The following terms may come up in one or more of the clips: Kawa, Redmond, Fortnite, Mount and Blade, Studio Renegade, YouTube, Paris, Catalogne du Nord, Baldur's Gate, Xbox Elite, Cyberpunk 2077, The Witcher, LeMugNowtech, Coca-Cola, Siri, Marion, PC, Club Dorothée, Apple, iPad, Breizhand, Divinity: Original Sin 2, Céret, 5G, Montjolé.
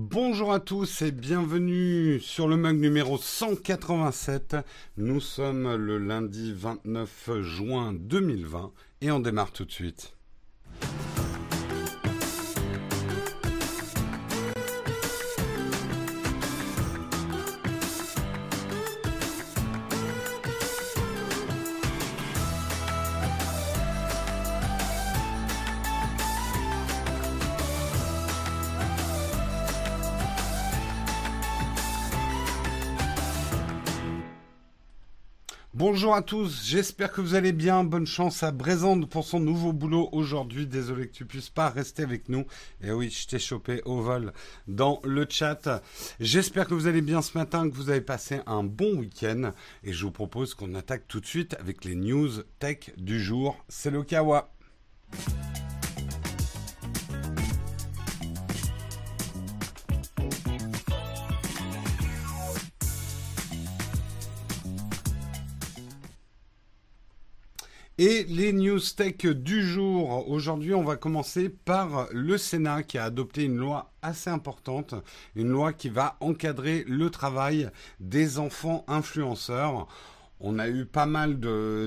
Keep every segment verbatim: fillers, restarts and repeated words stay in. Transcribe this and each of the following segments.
Bonjour à tous et bienvenue sur le mug numéro cent quatre-vingt-sept. Nous sommes le lundi vingt-neuf juin deux mille vingt et on démarre tout de suite. Bonjour à tous, j'espère que vous allez bien. Bonne chance à Breizhand pour son nouveau boulot aujourd'hui. Désolé que tu puisses pas rester avec nous. Et oui, je t'ai chopé au vol dans le chat. J'espère que vous allez bien ce matin, que vous avez passé un bon week-end. Et je vous propose qu'on attaque tout de suite avec les news tech du jour. C'est le Kawa. Et les news tech du jour, aujourd'hui on va commencer par le Sénat qui a adopté une loi assez importante, une loi qui va encadrer le travail des enfants influenceurs. On a eu pas mal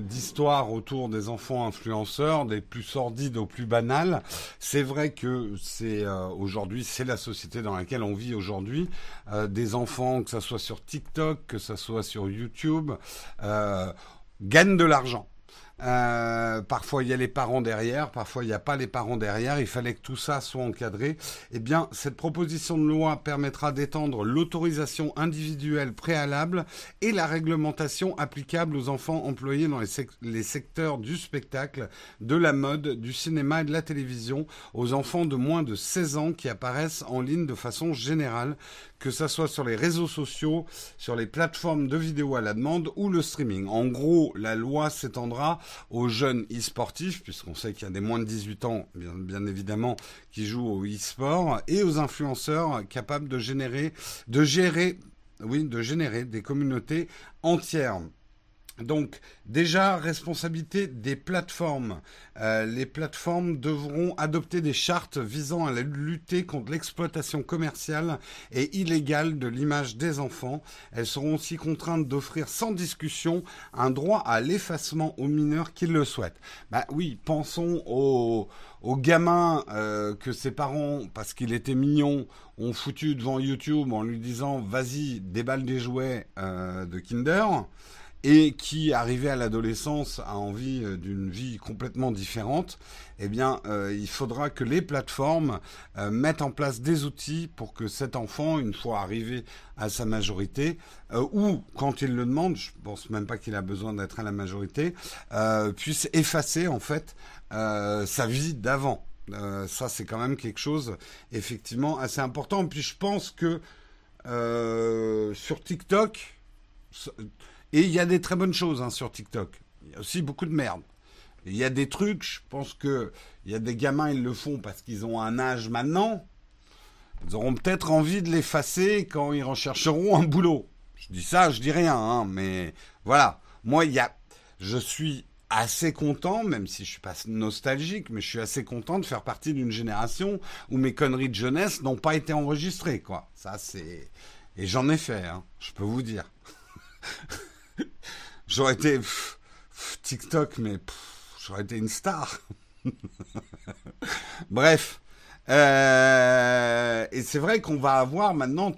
d'histoires autour des enfants influenceurs, des plus sordides aux plus banales. C'est vrai que c'est euh, aujourd'hui, c'est la société dans laquelle on vit aujourd'hui. Euh, des enfants, que ça soit sur TikTok, que ça soit sur YouTube, euh, gagnent de l'argent. Euh, parfois il y a les parents derrière, parfois il n'y a pas les parents derrière, il fallait que tout ça soit encadré. Eh bien, cette proposition de loi permettra d'étendre l'autorisation individuelle préalable et la réglementation applicable aux enfants employés dans les, sec- les secteurs du spectacle, de la mode, du cinéma et de la télévision, aux enfants de moins de seize ans qui apparaissent en ligne de façon générale, que ça soit sur les réseaux sociaux, sur les plateformes de vidéos à la demande ou le streaming. En gros, la loi s'étendra aux jeunes e-sportifs, puisqu'on sait qu'il y a des moins de dix-huit ans, bien, bien évidemment, qui jouent au e-sport, et aux influenceurs capables de générer, de gérer, oui, de générer des communautés entières. Donc, déjà, responsabilité des plateformes. Euh, les plateformes devront adopter des chartes visant à lutter contre l'exploitation commerciale et illégale de l'image des enfants. Elles seront aussi contraintes d'offrir sans discussion un droit à l'effacement aux mineurs qui le souhaitent. Bah oui, pensons aux, aux gamins euh, que ses parents, parce qu'il était mignon, ont foutu devant YouTube en lui disant « Vas-y, déballe des jouets euh, de Kinder ». Et qui, arrivé à l'adolescence, a envie d'une vie complètement différente, eh bien, euh, il faudra que les plateformes euh, mettent en place des outils pour que cet enfant, une fois arrivé à sa majorité, euh, ou quand il le demande, je pense même pas qu'il a besoin d'être à la majorité, euh, puisse effacer, en fait, euh, sa vie d'avant. Euh, ça, c'est quand même quelque chose, effectivement, assez important. Puis, je pense que euh, sur TikTok... Et il y a des très bonnes choses hein, sur TikTok. Il y a aussi beaucoup de merde. Il y a des trucs, je pense que il y a des gamins, ils le font parce qu'ils ont un âge maintenant. Ils auront peut-être envie de l'effacer quand ils rechercheront un boulot. Je dis ça, je dis rien, hein, mais voilà. Moi, il y a, je suis assez content, même si je suis pas nostalgique, mais je suis assez content de faire partie d'une génération où mes conneries de jeunesse n'ont pas été enregistrées, quoi. Ça, c'est, et j'en ai fait, hein, je peux vous dire. J'aurais été pff, pff, TikTok, mais pff, j'aurais été une star. Bref. Euh, et c'est vrai qu'on va avoir maintenant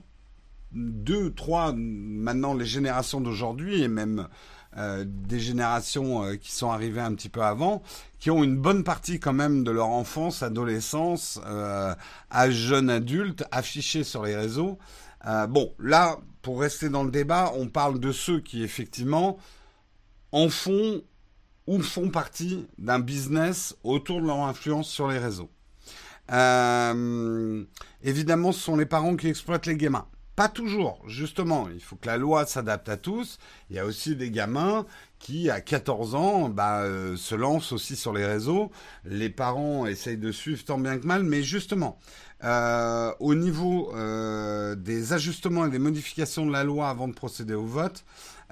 deux, trois, maintenant les générations d'aujourd'hui et même euh, des générations euh, qui sont arrivées un petit peu avant, qui ont une bonne partie quand même de leur enfance, adolescence, euh, à jeune adulte, affichés sur les réseaux. Euh, bon, là, pour rester dans le débat, on parle de ceux qui, effectivement, en font ou font partie d'un business autour de leur influence sur les réseaux. Euh, évidemment, ce sont les parents qui exploitent les gamins. Pas toujours, justement. Il faut que la loi s'adapte à tous. Il y a aussi des gamins qui, à quatorze ans, bah, euh, se lancent aussi sur les réseaux. Les parents essayent de suivre tant bien que mal, mais justement... Euh, au niveau euh, des ajustements et des modifications de la loi avant de procéder au vote,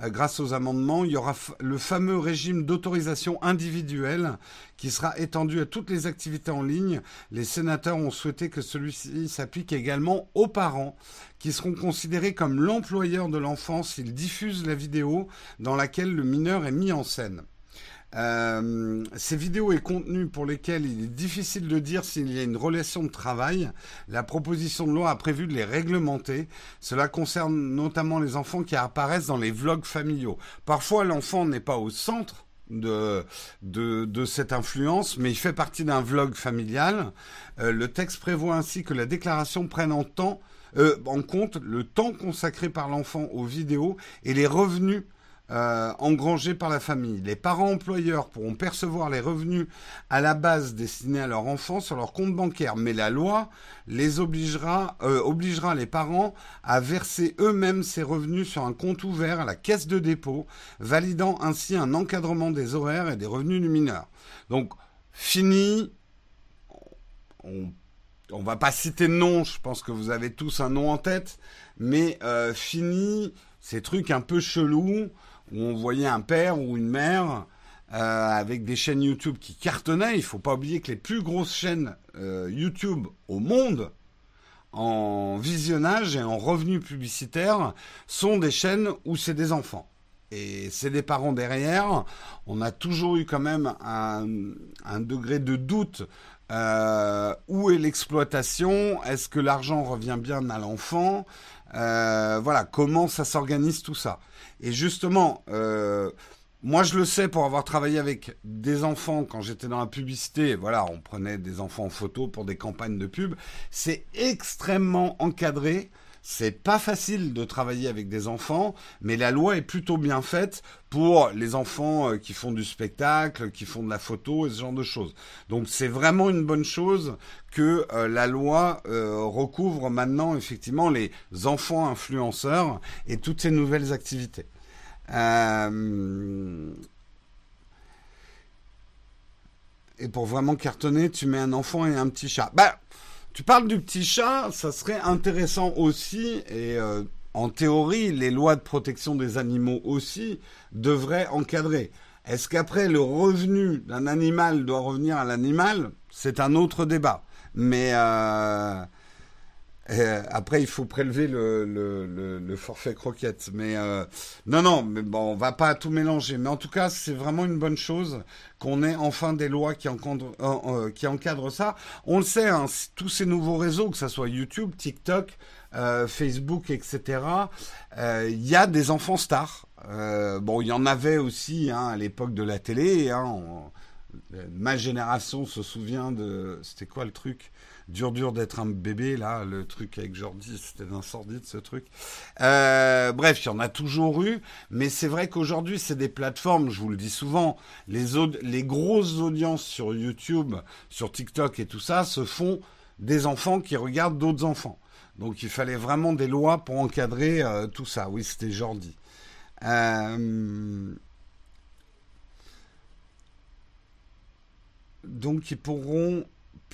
grâce aux amendements, il y aura le fameux régime d'autorisation individuelle qui sera étendu à toutes les activités en ligne. Les sénateurs ont souhaité que celui-ci s'applique également aux parents, qui seront considérés comme l'employeur de l'enfant s'ils diffusent la vidéo dans laquelle le mineur est mis en scène. Euh, ces vidéos et contenus pour lesquels il est difficile de dire s'il y a une relation de travail, la proposition de loi a prévu de les réglementer. Cela concerne notamment les enfants qui apparaissent dans les vlogs familiaux. Parfois, l'enfant n'est pas au centre de, de, de cette influence, mais il fait partie d'un vlog familial. Euh, le texte prévoit ainsi que la déclaration prenne en, temps, euh, en compte le temps consacré par l'enfant aux vidéos et les revenus Euh, engrangés par la famille. Les parents employeurs pourront percevoir les revenus à la base destinés à leur enfant sur leur compte bancaire, mais la loi les obligera, euh, obligera les parents à verser eux-mêmes ces revenus sur un compte ouvert à la caisse de dépôt, validant ainsi un encadrement des horaires et des revenus du mineur. Donc, fini, on ne va pas citer de nom, je pense que vous avez tous un nom en tête, mais euh, fini, ces trucs un peu chelous, où on voyait un père ou une mère euh, avec des chaînes YouTube qui cartonnaient. Il ne faut pas oublier que les plus grosses chaînes euh, YouTube au monde, en visionnage et en revenus publicitaires, sont des chaînes où c'est des enfants. Et c'est des parents derrière. On a toujours eu quand même un, un degré de doute. Euh, où est l'exploitation? Est-ce que l'argent revient bien à l'enfant? euh, Voilà, comment ça s'organise tout ça? Et justement, euh, moi je le sais pour avoir travaillé avec des enfants quand j'étais dans la publicité. Voilà, on prenait des enfants en photo pour des campagnes de pub. C'est extrêmement encadré. C'est pas facile de travailler avec des enfants, mais la loi est plutôt bien faite pour les enfants qui font du spectacle, qui font de la photo et ce genre de choses. Donc c'est vraiment une bonne chose que euh, la loi euh, recouvre maintenant effectivement les enfants influenceurs et toutes ces nouvelles activités. Euh... Et pour vraiment cartonner, tu mets un enfant et un petit chat. Bah, tu parles du petit chat, ça serait intéressant aussi, et euh, en théorie, les lois de protection des animaux aussi devraient encadrer. Est-ce qu'après, le revenu d'un animal doit revenir à l'animal? C'est un autre débat. Mais euh, euh, après, il faut prélever le, le, le, le forfait croquette. Mais euh, non, non, mais bon, on ne va pas tout mélanger. Mais en tout cas, c'est vraiment une bonne chose qu'on ait enfin des lois qui encadrent, euh, euh, qui encadrent ça. On le sait, hein, tous ces nouveaux réseaux, que ce soit YouTube, TikTok, euh, Facebook, et cetera, euh, y a des enfants stars. Euh, bon, il y en avait aussi hein, à l'époque de la télé. Hein, on, ma génération se souvient de... C'était quoi le truc ? Dur, dur d'être un bébé, là, le truc avec Jordi, c'était d'un sordide, ce truc. Euh, bref, il y en a toujours eu, mais c'est vrai qu'aujourd'hui, c'est des plateformes, je vous le dis souvent, les, les grosses audiences sur YouTube, sur TikTok et tout ça, se font des enfants qui regardent d'autres enfants. Donc, il fallait vraiment des lois pour encadrer euh, tout ça. Oui, c'était Jordi. Euh... Donc, ils pourront...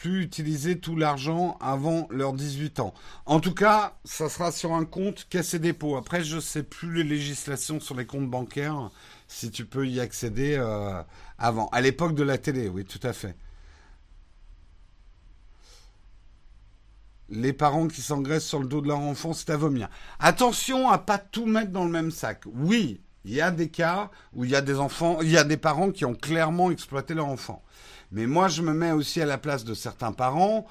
plus utiliser tout l'argent avant leurs dix-huit ans. En tout cas, ça sera sur un compte Caisse et Dépôt. Après, je ne sais plus les législations sur les comptes bancaires, si tu peux y accéder euh, avant. À l'époque de la télé, oui, tout à fait. Les parents qui s'engraissent sur le dos de leur enfant, c'est à vomir. Attention à ne pas tout mettre dans le même sac. Oui, il y a des cas où il y a des enfants, il y a des parents qui ont clairement exploité leur enfant. Mais moi, je me mets aussi à la place de certains parents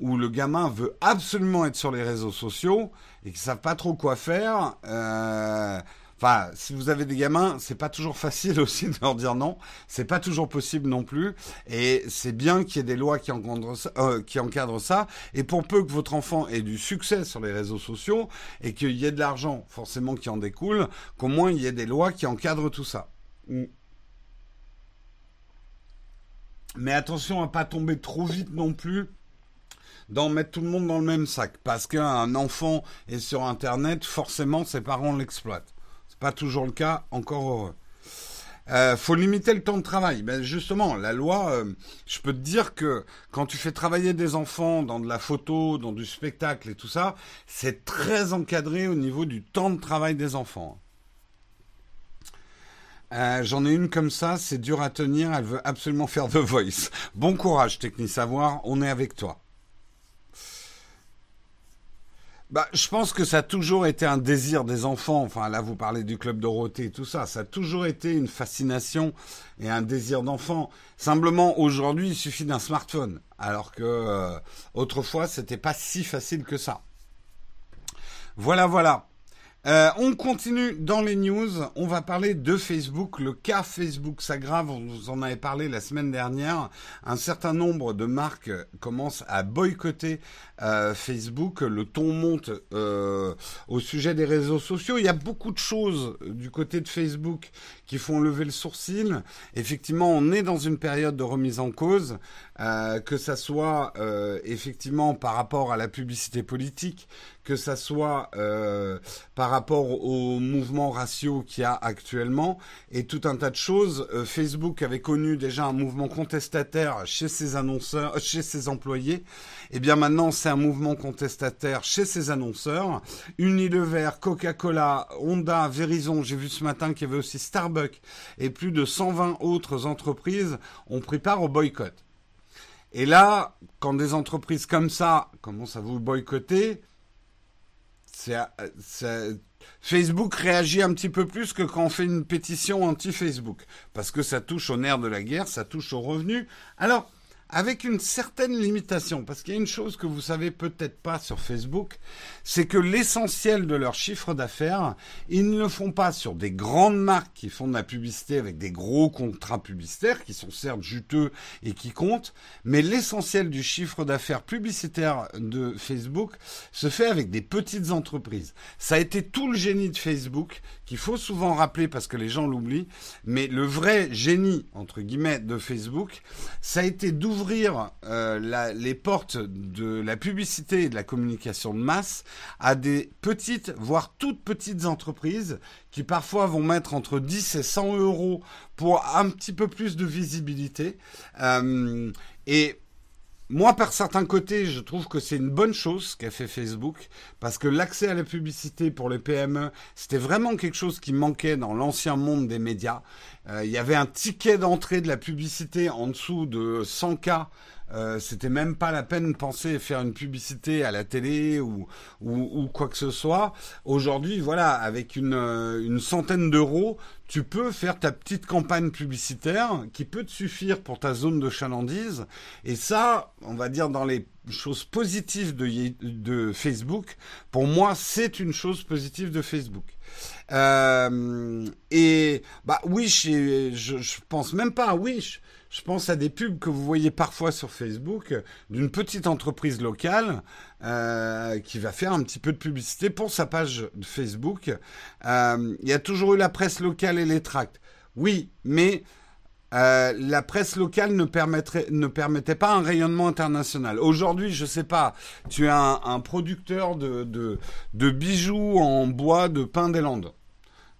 où le gamin veut absolument être sur les réseaux sociaux et qui ne savent pas trop quoi faire. Euh... Enfin, si vous avez des gamins, c'est pas toujours facile aussi de leur dire non. C'est pas toujours possible non plus. Et c'est bien qu'il y ait des lois qui encadrent ça, euh, qui encadrent ça. Et pour peu que votre enfant ait du succès sur les réseaux sociaux et qu'il y ait de l'argent forcément qui en découle, qu'au moins il y ait des lois qui encadrent tout ça. Mm. Mais attention à ne pas tomber trop vite non plus d'en mettre tout le monde dans le même sac. Parce qu'un enfant est sur Internet, forcément, ses parents l'exploitent. Ce n'est pas toujours le cas, encore heureux. Euh, faut limiter le temps de travail. Ben justement, la loi, euh, je peux te dire que quand tu fais travailler des enfants dans de la photo, dans du spectacle et tout ça, c'est très encadré au niveau du temps de travail des enfants. Euh, j'en ai une comme ça, c'est dur à tenir, elle veut absolument faire The Voice. Bon courage, Technique Savoir, on est avec toi. Bah, je pense que ça a toujours été un désir des enfants. Enfin, là, vous parlez du Club Dorothée et tout ça. Ça a toujours été une fascination et un désir d'enfant. Simplement, aujourd'hui, il suffit d'un smartphone. Alors que, euh, autrefois, c'était pas si facile que ça. Voilà, voilà. Euh, on continue dans les news. On va parler de Facebook. Le cas Facebook s'aggrave. On vous en avait parlé la semaine dernière. Un certain nombre de marques commencent à boycotter euh, Facebook. Le ton monte euh, au sujet des réseaux sociaux. Il y a beaucoup de choses du côté de Facebook qui font lever le sourcil. Effectivement, on est dans une période de remise en cause, euh, que ça soit euh, effectivement par rapport à la publicité politique, que ça soit euh, par rapport au mouvement ratio qu'il y a actuellement et tout un tas de choses. Euh, Facebook avait connu déjà un mouvement contestataire chez ses annonceurs, chez ses employés. Et bien maintenant, c'est un mouvement contestataire chez ses annonceurs. Unilever, Coca-Cola, Honda, Verizon, j'ai vu ce matin qu'il y avait aussi Starbucks et plus de cent vingt autres entreprises ont pris part au boycott. Et là, quand des entreprises comme ça commencent à vous boycotter, C'est, c'est, Facebook réagit un petit peu plus que quand on fait une pétition anti-Facebook. Parce que ça touche au nerf de la guerre, ça touche aux revenus. Alors, avec une certaine limitation, parce qu'il y a une chose que vous savez peut-être pas sur Facebook, c'est que l'essentiel de leur chiffre d'affaires, ils ne le font pas sur des grandes marques qui font de la publicité avec des gros contrats publicitaires, qui sont certes juteux et qui comptent, mais l'essentiel du chiffre d'affaires publicitaire de Facebook se fait avec des petites entreprises. Ça a été tout le génie de Facebook, qu'il faut souvent rappeler parce que les gens l'oublient, mais le vrai génie, entre guillemets, de Facebook, ça a été d'ouvrir euh, la, les portes de la publicité et de la communication de masse à des petites, voire toutes petites entreprises qui parfois vont mettre entre dix et cent euros pour un petit peu plus de visibilité. Euh, et moi, par certains côtés, je trouve que c'est une bonne chose qu'a fait Facebook parce que l'accès à la publicité pour les P M E, c'était vraiment quelque chose qui manquait dans l'ancien monde des médias. Euh, il y avait un ticket d'entrée de la publicité en dessous de cent K. Euh, c'était même pas la peine de penser faire une publicité à la télé ou, ou, ou quoi que ce soit. Aujourd'hui, voilà, avec une, une centaine d'euros, tu peux faire ta petite campagne publicitaire qui peut te suffire pour ta zone de chalandise. Et ça, on va dire dans les choses positives de, de Facebook, pour moi, c'est une chose positive de Facebook. Euh, et bah Wish, je, je pense même pas à Wish. Je pense à des pubs que vous voyez parfois sur Facebook d'une petite entreprise locale euh, qui va faire un petit peu de publicité pour sa page Facebook. Euh, il y a toujours eu la presse locale et les tracts. Oui, mais euh, la presse locale ne permettrait, ne permettait pas un rayonnement international. Aujourd'hui, je sais pas, tu as un, un producteur de, de, de bijoux en bois de pin des Landes.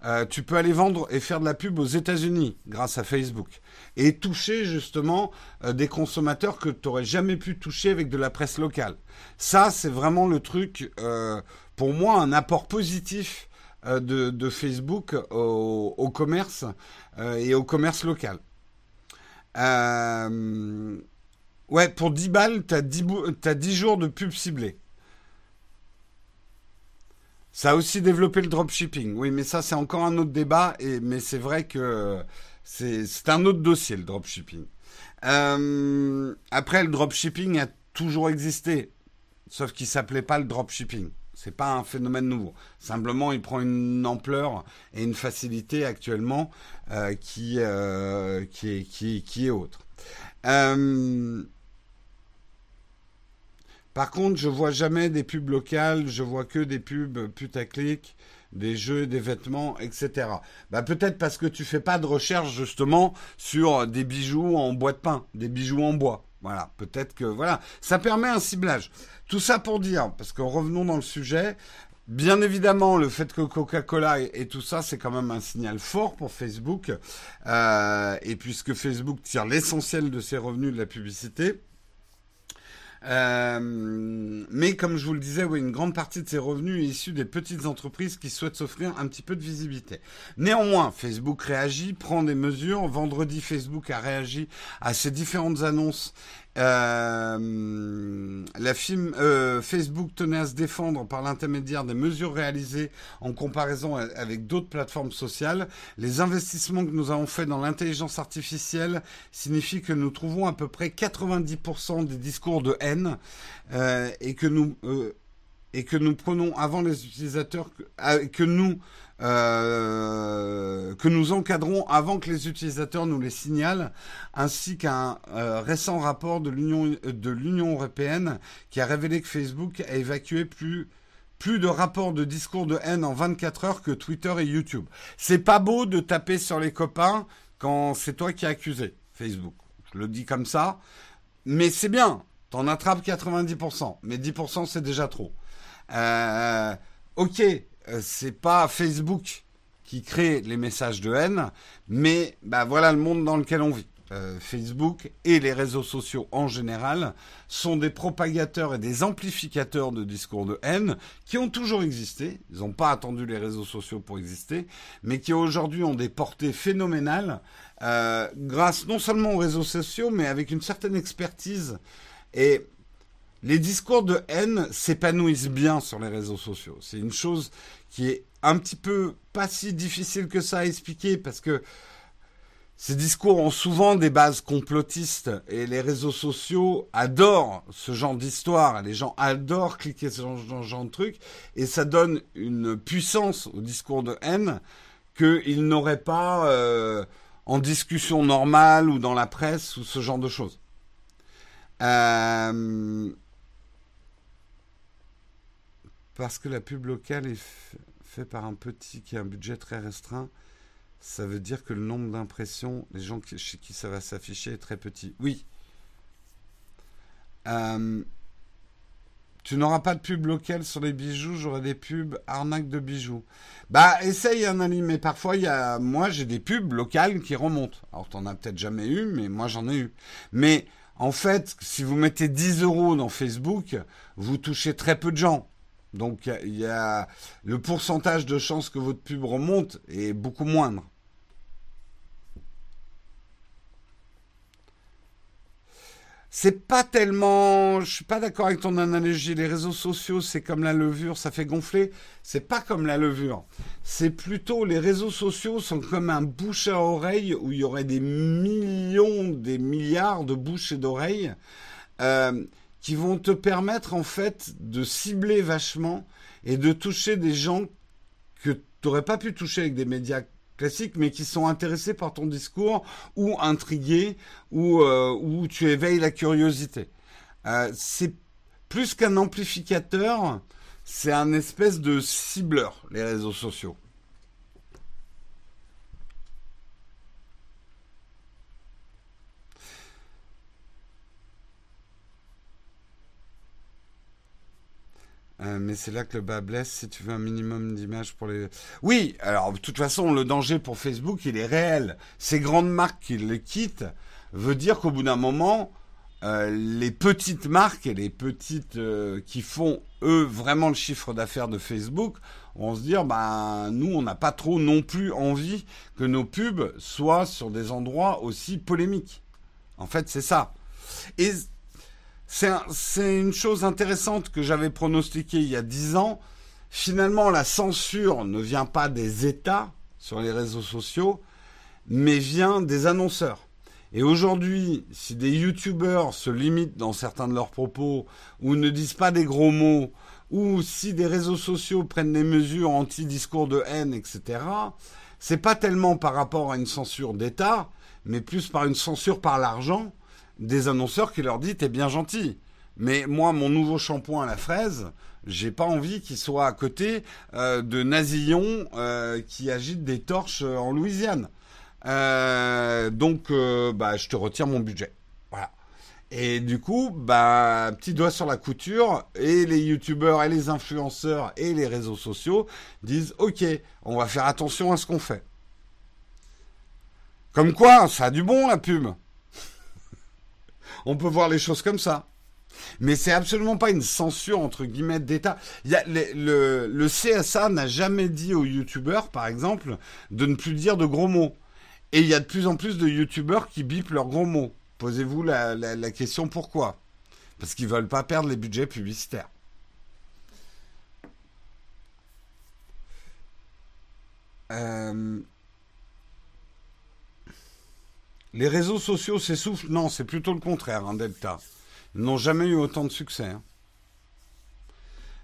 Euh, tu peux aller vendre et faire de la pub aux États-Unis grâce à Facebook et toucher justement euh, des consommateurs que tu n'aurais jamais pu toucher avec de la presse locale. Ça, c'est vraiment le truc, euh, pour moi, un apport positif euh, de, de Facebook au, au commerce euh, et au commerce local. Euh, ouais, pour dix balles, tu as dix jours de pub ciblée. Ça a aussi développé le dropshipping. Oui, mais ça, c'est encore un autre débat. Et, mais c'est vrai que c'est, c'est un autre dossier, le dropshipping. Euh, après, le dropshipping a toujours existé. Sauf qu'il ne s'appelait pas le dropshipping. Ce n'est pas un phénomène nouveau. Simplement, il prend une ampleur et une facilité actuellement euh, qui, euh, qui, est, qui, qui est autre. Euh, Par contre, je vois jamais des pubs locales, je vois que des pubs putaclic, des jeux, des vêtements, et cetera. Bah peut-être parce que tu fais pas de recherche justement sur des bijoux en bois de pin, des bijoux en bois. Voilà, peut-être que voilà, ça permet un ciblage. Tout ça pour dire, parce que revenons dans le sujet. Bien évidemment, le fait que Coca-Cola et, et tout ça, c'est quand même un signal fort pour Facebook. Euh, et puisque Facebook tire l'essentiel de ses revenus de la publicité. Euh, mais comme je vous le disais, oui, une grande partie de ses revenus est issue des petites entreprises qui souhaitent s'offrir un petit peu de visibilité. Néanmoins, Facebook réagit, prend des mesures. Vendredi, Facebook a réagi à ces différentes annonces. Euh, la firme euh, Facebook tenait à se défendre par l'intermédiaire des mesures réalisées en comparaison avec d'autres plateformes sociales. Les investissements que nous avons faits dans l'intelligence artificielle signifient que nous trouvons à peu près quatre-vingt-dix pour cent des discours de haine euh, et que nous euh, et que nous prenons avant les utilisateurs que, que nous Euh, que nous encadrons avant que les utilisateurs nous les signalent, ainsi qu'un euh, récent rapport de l'Union de l'Union européenne qui a révélé que Facebook a évacué plus plus de rapports de discours de haine en vingt-quatre heures que Twitter et YouTube. C'est pas beau de taper sur les copains quand c'est toi qui es accusé, Facebook. Je le dis comme ça, mais c'est bien. T'en attrapes quatre-vingt-dix pour cent, mais dix pour cent c'est déjà trop. Euh, ok. C'est pas Facebook qui crée les messages de haine, mais bah, voilà le monde dans lequel on vit. Euh, Facebook et les réseaux sociaux en général sont des propagateurs et des amplificateurs de discours de haine qui ont toujours existé. Ils n'ont pas attendu les réseaux sociaux pour exister, mais qui aujourd'hui ont des portées phénoménales euh, grâce non seulement aux réseaux sociaux, mais avec une certaine expertise. Et les discours de haine s'épanouissent bien sur les réseaux sociaux. C'est une chose qui est un petit peu pas si difficile que ça à expliquer parce que ces discours ont souvent des bases complotistes et les réseaux sociaux adorent ce genre d'histoire. Les gens adorent cliquer sur ce genre de truc et ça donne une puissance au discours de haine qu'ils n'auraient pas euh, en discussion normale ou dans la presse ou ce genre de choses. Euh... Parce que la pub locale est faite par un petit qui a un budget très restreint, ça veut dire que le nombre d'impressions, les gens qui, chez qui ça va s'afficher est très petit. Oui. Euh, tu n'auras pas de pub locale sur les bijoux, j'aurai des pubs arnaque de bijoux. Bah, essaye un ami, mais parfois, y a, moi, j'ai des pubs locales qui remontent. Alors, t'en as peut-être jamais eu, mais moi, j'en ai eu. Mais, en fait, si vous mettez dix euros dans Facebook, vous touchez très peu de gens. Donc, il y a le pourcentage de chances que votre pub remonte est beaucoup moindre. C'est pas tellement... Je suis pas d'accord avec ton analogie. Les réseaux sociaux, c'est comme la levure, ça fait gonfler. C'est pas comme la levure. C'est plutôt... Les réseaux sociaux sont comme un bouche à oreille où il y aurait des millions, des milliards de bouches et d'oreilles. Euh... qui vont te permettre en fait de cibler vachement et de toucher des gens que tu n'aurais pas pu toucher avec des médias classiques, mais qui sont intéressés par ton discours ou intrigués ou euh, ou tu éveilles la curiosité. Euh, c'est plus qu'un amplificateur, c'est un espèce de cibleur, les réseaux sociaux. Euh, mais c'est là que le bas blesse si tu veux un minimum d'images pour les... Oui, alors de toute façon, le danger pour Facebook, il est réel. Ces grandes marques qui le quittent veut dire qu'au bout d'un moment, euh, les petites marques et les petites euh, qui font, eux, vraiment le chiffre d'affaires de Facebook vont se dire, bah, nous, on n'a pas trop non plus envie que nos pubs soient sur des endroits aussi polémiques. En fait, c'est ça. Et... C'est un, c'est une chose intéressante que j'avais pronostiquée il y a dix ans. Finalement, la censure ne vient pas des États sur les réseaux sociaux, mais vient des annonceurs. Et aujourd'hui, si des YouTubeurs se limitent dans certains de leurs propos, ou ne disent pas des gros mots, ou si des réseaux sociaux prennent des mesures anti-discours de haine, et cetera, c'est pas tellement par rapport à une censure d'État, mais plus par une censure par l'argent, des annonceurs qui leur disent « t'es bien gentil ». Mais moi, mon nouveau shampoing à la fraise, j'ai pas envie qu'il soit à côté euh, de Nazillon euh, qui agite des torches en Louisiane. Euh, donc, euh, bah, je te retire mon budget. Voilà. Et du coup, bah, petit doigt sur la couture, et les youtubeurs et les influenceurs et les réseaux sociaux disent « ok, on va faire attention à ce qu'on fait ». Comme quoi, ça a du bon la pub. On peut voir les choses comme ça. Mais c'est absolument pas une censure entre guillemets d'État. Il y a les, le, le C S A n'a jamais dit aux youtubeurs, par exemple, de ne plus dire de gros mots. Et il y a de plus en plus de youtubeurs qui bipent leurs gros mots. Posez-vous la, la, la question pourquoi. Parce qu'ils veulent pas perdre les budgets publicitaires. Euh... Les réseaux sociaux s'essoufflent? Non, c'est plutôt le contraire, hein, Delta. Ils n'ont jamais eu autant de succès. Hein.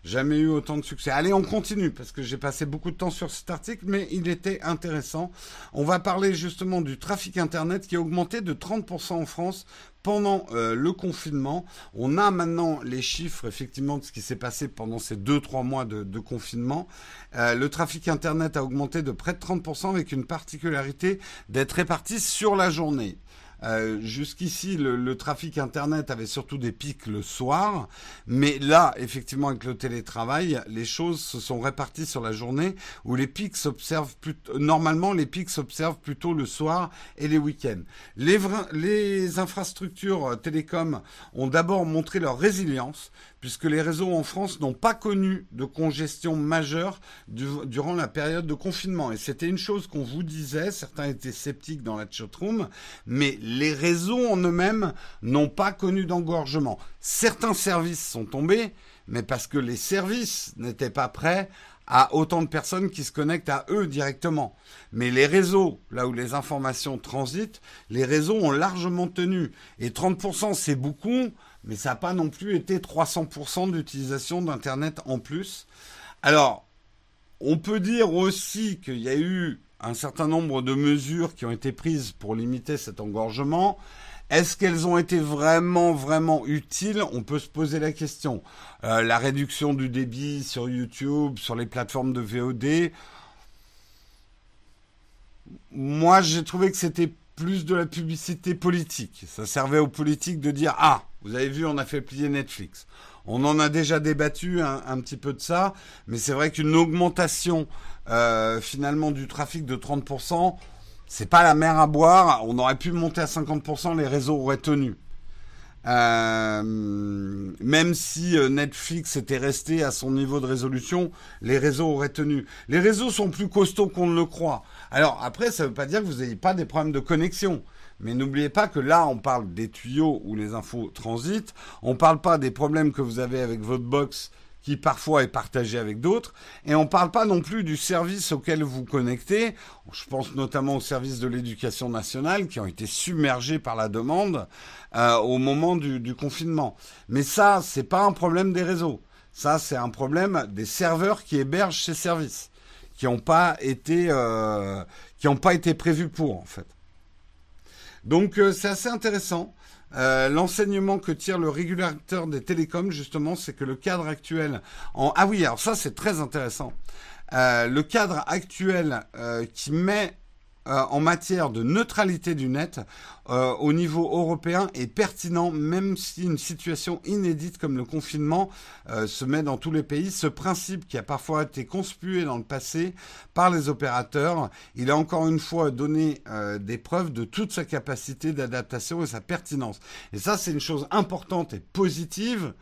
Jamais eu autant de succès. Allez, on continue, parce que j'ai passé beaucoup de temps sur cet article, mais il était intéressant. On va parler justement du trafic Internet qui a augmenté de trente pour cent en France pendant euh, le confinement. On a maintenant les chiffres, effectivement, de ce qui s'est passé pendant ces deux trois mois de, de confinement. Euh, le trafic Internet a augmenté de près de trente pour cent avec une particularité d'être réparti sur la journée. Euh, jusqu'ici, le, le trafic Internet avait surtout des pics le soir, mais là, effectivement, avec le télétravail, les choses se sont réparties sur la journée où les pics s'observent plutôt, normalement, les pics s'observent plutôt le soir et les week-ends. Les, les infrastructures télécom ont d'abord montré leur résilience, puisque les réseaux en France n'ont pas connu de congestion majeure du, durant la période de confinement. Et c'était une chose qu'on vous disait, certains étaient sceptiques dans la chatroom, mais les réseaux en eux-mêmes n'ont pas connu d'engorgement. Certains services sont tombés, mais parce que les services n'étaient pas prêts à autant de personnes qui se connectent à eux directement. Mais les réseaux, là où les informations transitent, les réseaux ont largement tenu. Et trente pour cent, c'est beaucoup, mais ça n'a pas non plus été trois cents pour cent d'utilisation d'Internet en plus. Alors, on peut dire aussi qu'il y a eu un certain nombre de mesures qui ont été prises pour limiter cet engorgement. Est-ce qu'elles ont été vraiment, vraiment utiles? On peut se poser la question. Euh, la réduction du débit sur YouTube, sur les plateformes de V O D. Moi, j'ai trouvé que c'était plus de la publicité politique. Ça servait aux politiques de dire « Ah, vous avez vu, on a fait plier Netflix ». On en a déjà débattu un, un petit peu de ça, mais c'est vrai qu'une augmentation euh, finalement du trafic de trente pour cent, c'est pas la mer à boire. On aurait pu monter à cinquante pour cent, les réseaux auraient tenu. Euh, même si Netflix était resté à son niveau de résolution, les réseaux auraient tenu. Les réseaux sont plus costauds qu'on ne le croit. Alors après, ça ne veut pas dire que vous n'ayez pas des problèmes de connexion. Mais n'oubliez pas que là, on parle des tuyaux où les infos transitent. On ne parle pas des problèmes que vous avez avec votre box qui parfois est partagée avec d'autres. Et on ne parle pas non plus du service auquel vous connectez. Je pense notamment aux services de l'éducation nationale qui ont été submergés par la demande euh, au moment du, du confinement. Mais ça, ce n'est pas un problème des réseaux. Ça, c'est un problème des serveurs qui hébergent ces services, qui n'ont pas été, euh, qui n'ont pas été prévus pour, en fait. Donc euh, c'est assez intéressant. Euh, l'enseignement que tire le régulateur des télécoms, justement, c'est que le cadre actuel... En... Ah oui, alors ça, c'est très intéressant. Euh, le cadre actuel euh, qui met euh, en matière de neutralité du net euh, au niveau européen est pertinent, même si une situation inédite comme le confinement euh, se met dans tous les pays. Ce principe qui a parfois été conspué dans le passé par les opérateurs, il a encore une fois donné euh, des preuves de toute sa capacité d'adaptation et sa pertinence. Et ça, c'est une chose importante et positive.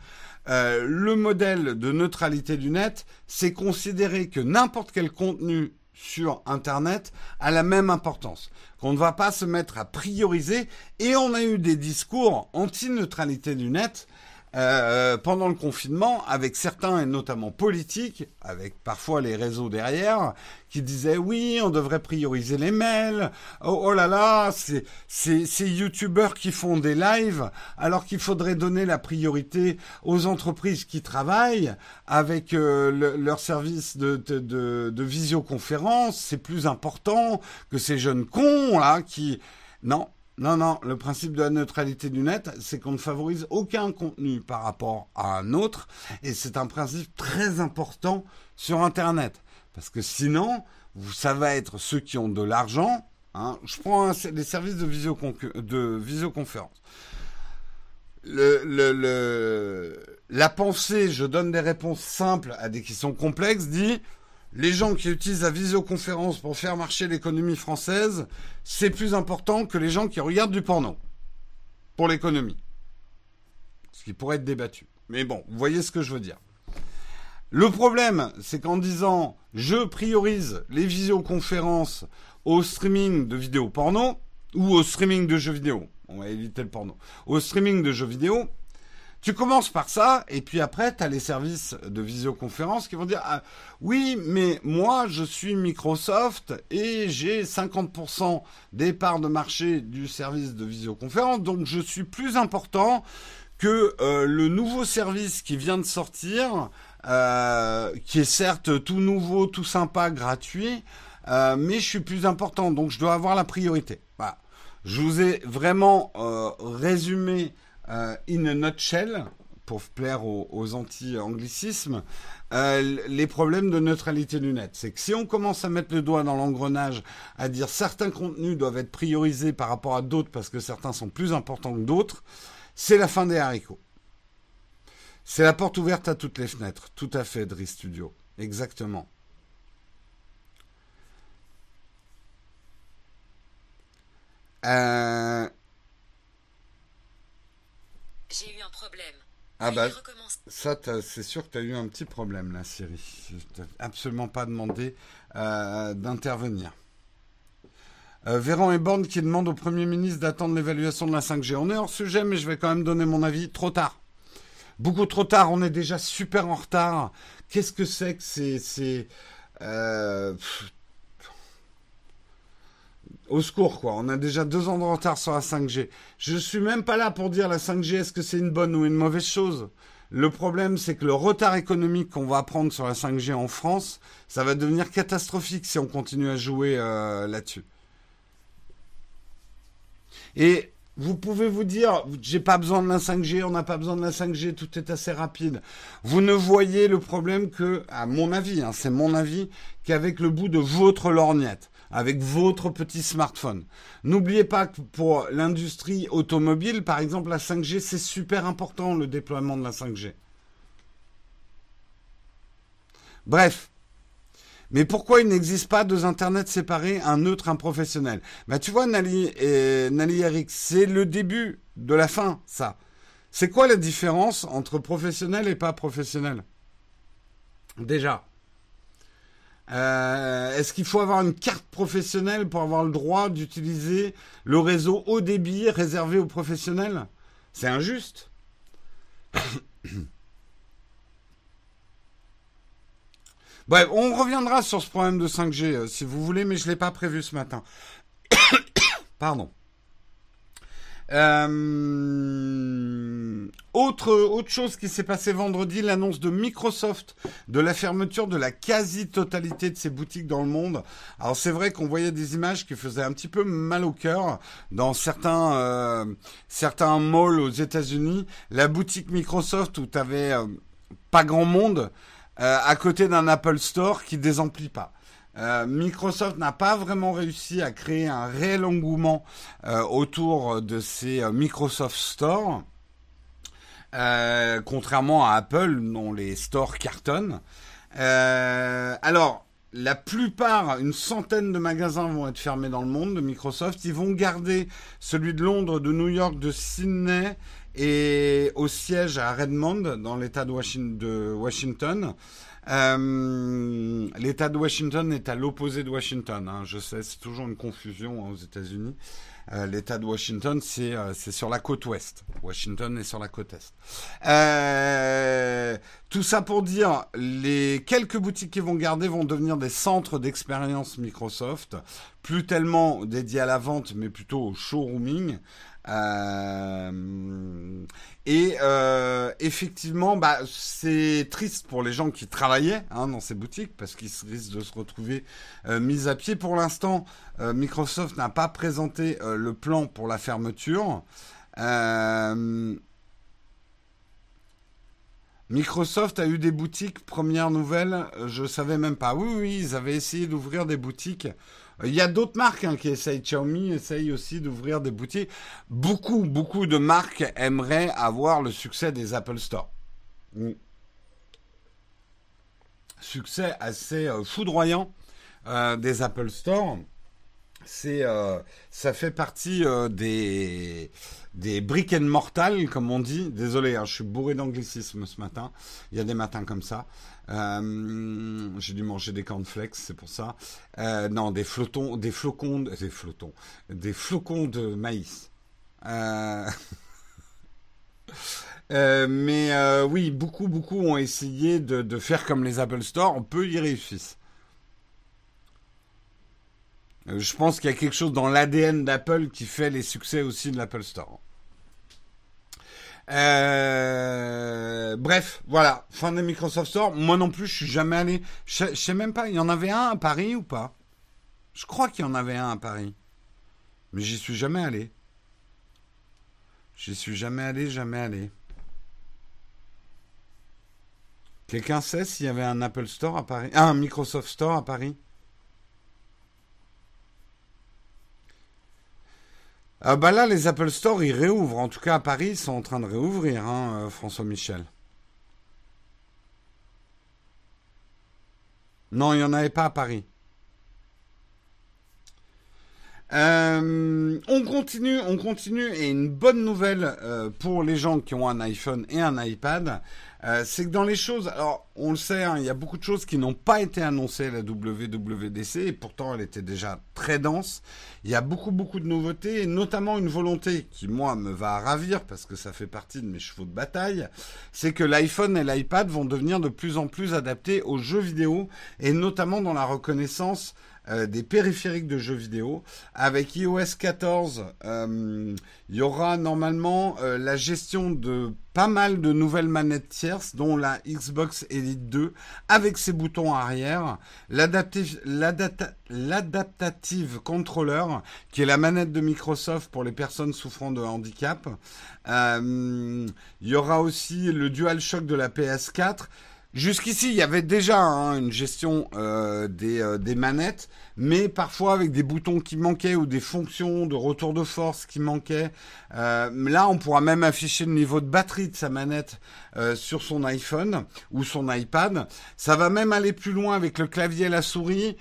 Euh, le modèle de neutralité du net, c'est considérer que n'importe quel contenu sur Internet a la même importance, qu'on ne va pas se mettre à prioriser. Et on a eu des discours anti-neutralité du net euh, pendant le confinement avec certains, et notamment politiques, avec parfois les réseaux derrière, qui disaient « Oui, on devrait prioriser les mails. Oh, oh là là, c'est ces youtubeurs qui font des lives alors qu'il faudrait donner la priorité aux entreprises qui travaillent avec euh, le, leur service de, de, de, de visioconférence. C'est plus important que ces jeunes cons là qui... » Non, non, non. Le principe de la neutralité du net, c'est qu'on ne favorise aucun contenu par rapport à un autre. Et c'est un principe très important sur Internet. Parce que sinon, ça va être ceux qui ont de l'argent. Hein. Je prends un, les services de, visiocon de visioconférence. Le, le, le, la pensée, je donne des réponses simples à des questions complexes, dit « Les gens qui utilisent la visioconférence pour faire marcher l'économie française, c'est plus important que les gens qui regardent du porno pour l'économie. » ce qui pourrait être débattu. Mais bon, vous voyez ce que je veux dire. Le problème, c'est qu'en disant « je priorise les visioconférences au streaming de vidéos porno » ou au streaming de jeux vidéo, on va éviter le porno, au streaming de jeux vidéo, tu commences par ça, et puis après, tu as les services de visioconférence qui vont dire ah, « oui, mais moi, je suis Microsoft et j'ai cinquante pour cent des parts de marché du service de visioconférence, donc je suis plus important que euh, le nouveau service qui vient de sortir, euh, qui est certes tout nouveau, tout sympa, gratuit, euh, mais je suis plus important, donc je dois avoir la priorité. » Voilà. Je vous ai vraiment euh, résumé Uh, in a nutshell, pour plaire aux, aux anti-anglicismes, euh, les problèmes de neutralité du net. C'est que si on commence à mettre le doigt dans l'engrenage, à dire certains contenus doivent être priorisés par rapport à d'autres parce que certains sont plus importants que d'autres, c'est la fin des haricots. C'est la porte ouverte à toutes les fenêtres. Tout à fait, Dri Studio. Exactement. Euh... J'ai eu un problème. Ah bah, ça, c'est sûr que tu as eu un petit problème, là, Siri. Je t'ai absolument pas demandé euh, d'intervenir. Euh, Véran et Borne qui demande au Premier ministre d'attendre l'évaluation de la cinq G. On est hors sujet, mais je vais quand même donner mon avis. Trop tard. Beaucoup trop tard. On est déjà super en retard. Qu'est-ce que c'est que c'est... c'est euh, Au secours, quoi. On a déjà deux ans de retard sur la cinq G. Je suis même pas là pour dire la cinq G, est-ce que c'est une bonne ou une mauvaise chose. Le problème, c'est que le retard économique qu'on va prendre sur la cinq G en France, ça va devenir catastrophique si on continue à jouer euh, là-dessus. Et vous pouvez vous dire, j'ai pas besoin de la cinq G, on n'a pas besoin de la cinq G, tout est assez rapide. Vous ne voyez le problème que, à mon avis, hein, c'est mon avis, qu'avec le bout de votre lorgnette, avec votre petit smartphone. N'oubliez pas que pour l'industrie automobile, par exemple, la cinq G, c'est super important, le déploiement de la cinq G. Bref. Mais pourquoi il n'existe pas deux internets séparés, un neutre, un professionnel? Bah, tu vois, Nali et Nali Eric, c'est le début de la fin, ça. C'est quoi la différence entre professionnel et pas professionnel? Déjà. Euh, est-ce qu'il faut avoir une carte professionnelle pour avoir le droit d'utiliser le réseau haut débit réservé aux professionnels? C'est injuste. Bref, on reviendra sur ce problème de cinq G euh, si vous voulez, mais je ne l'ai pas prévu ce matin. Pardon. Euh, autre, autre chose qui s'est passée vendredi, l'annonce de Microsoft de la fermeture de la quasi-totalité de ses boutiques dans le monde. Alors c'est vrai qu'on voyait des images qui faisaient un petit peu mal au cœur dans certains, euh, certains malls aux États-Unis. La boutique Microsoft où tu avais euh, pas grand monde euh, à côté d'un Apple Store qui désemplit pas. Euh, Microsoft n'a pas vraiment réussi à créer un réel engouement euh, autour de ces euh, Microsoft Store. Euh, contrairement à Apple, dont les stores cartonnent. Euh, alors, la plupart, une centaine de magasins vont être fermés dans le monde de Microsoft. Ils vont garder celui de Londres, de New York, de Sydney et au siège à Redmond, dans l'État de Washington. Euh, L'État de Washington est à l'opposé de Washington. Hein, je sais, c'est toujours une confusion hein, aux États-Unis. Euh, L'État de Washington, c'est euh, c'est sur la côte ouest. Washington est sur la côte est. Euh, tout ça pour dire, les quelques boutiques qu'ils vont garder vont devenir des centres d'expérience Microsoft, plus tellement dédiés à la vente, mais plutôt au showrooming. Euh, et euh, effectivement, bah, c'est triste pour les gens qui travaillaient hein, dans ces boutiques parce qu'ils risquent de se retrouver euh, mis à pied. Pour l'instant, euh, Microsoft n'a pas présenté euh, le plan pour la fermeture. Euh, Microsoft a eu des boutiques, première nouvelle, je savais même pas. Oui, oui, ils avaient essayé d'ouvrir des boutiques. Il y a d'autres marques hein, qui essayent. Xiaomi essaye aussi d'ouvrir des boutiques. Beaucoup, beaucoup de marques aimeraient avoir le succès des Apple Store. Mmh. Succès assez euh, foudroyant euh, des Apple Store. c'est euh, ça fait partie euh, des des briques and mortals, comme on dit. Désolé, hein, je suis bourré d'anglicisme ce matin. Il y a des matins comme ça. Euh, j'ai dû manger des cornflakes, c'est pour ça. Euh, non, des flotons, des flocons, de, des flotons, des flocons de maïs. Euh... Euh, mais euh, oui, beaucoup, beaucoup ont essayé de, de faire comme les Apple Store. On peut y réussir. Euh, je pense qu'il y a quelque chose dans l'A D N d'Apple qui fait les succès aussi de l'Apple Store. Euh, bref, voilà. Fin des Microsoft Store. Moi non plus, je suis jamais allé. Je, je sais même pas. Il y en avait un à Paris ou pas? Je crois qu'il y en avait un à Paris. Mais j'y suis jamais allé. J'y suis jamais allé, jamais allé. Quelqu'un sait s'il y avait un Apple Store à Paris? Ah, un Microsoft Store à Paris? Ah bah là, les Apple Store, ils réouvrent. En tout cas, à Paris, ils sont en train de réouvrir, hein, François Michel. Non, il n'y en avait pas à Paris. Euh, on continue, on continue, et une bonne nouvelle euh, pour les gens qui ont un iPhone et un iPad, euh, c'est que dans les choses, alors on le sait, hein, il y a beaucoup de choses qui n'ont pas été annoncées à la W W D C, et pourtant elle était déjà très dense. Il y a beaucoup beaucoup de nouveautés, et notamment une volonté qui moi me va à ravir, parce que ça fait partie de mes chevaux de bataille, c'est que l'iPhone et l'iPad vont devenir de plus en plus adaptés aux jeux vidéo, et notamment dans la reconnaissance Euh, des périphériques de jeux vidéo. Avec i O S quatorze, euh, il y aura normalement euh, la gestion de pas mal de nouvelles manettes tierces, dont la Xbox Elite deux, avec ses boutons arrière, l'adaptative controller, qui est la manette de Microsoft pour les personnes souffrant de handicap. Euh, il y aura aussi le DualShock de la P S quatre. Jusqu'ici, il y avait déjà hein, une gestion euh, des, euh, des manettes, mais parfois avec des boutons qui manquaient ou des fonctions de retour de force qui manquaient. Euh, là, on pourra même afficher le niveau de batterie de sa manette euh, sur son iPhone ou son iPad. Ça va même aller plus loin avec le clavier et la souris.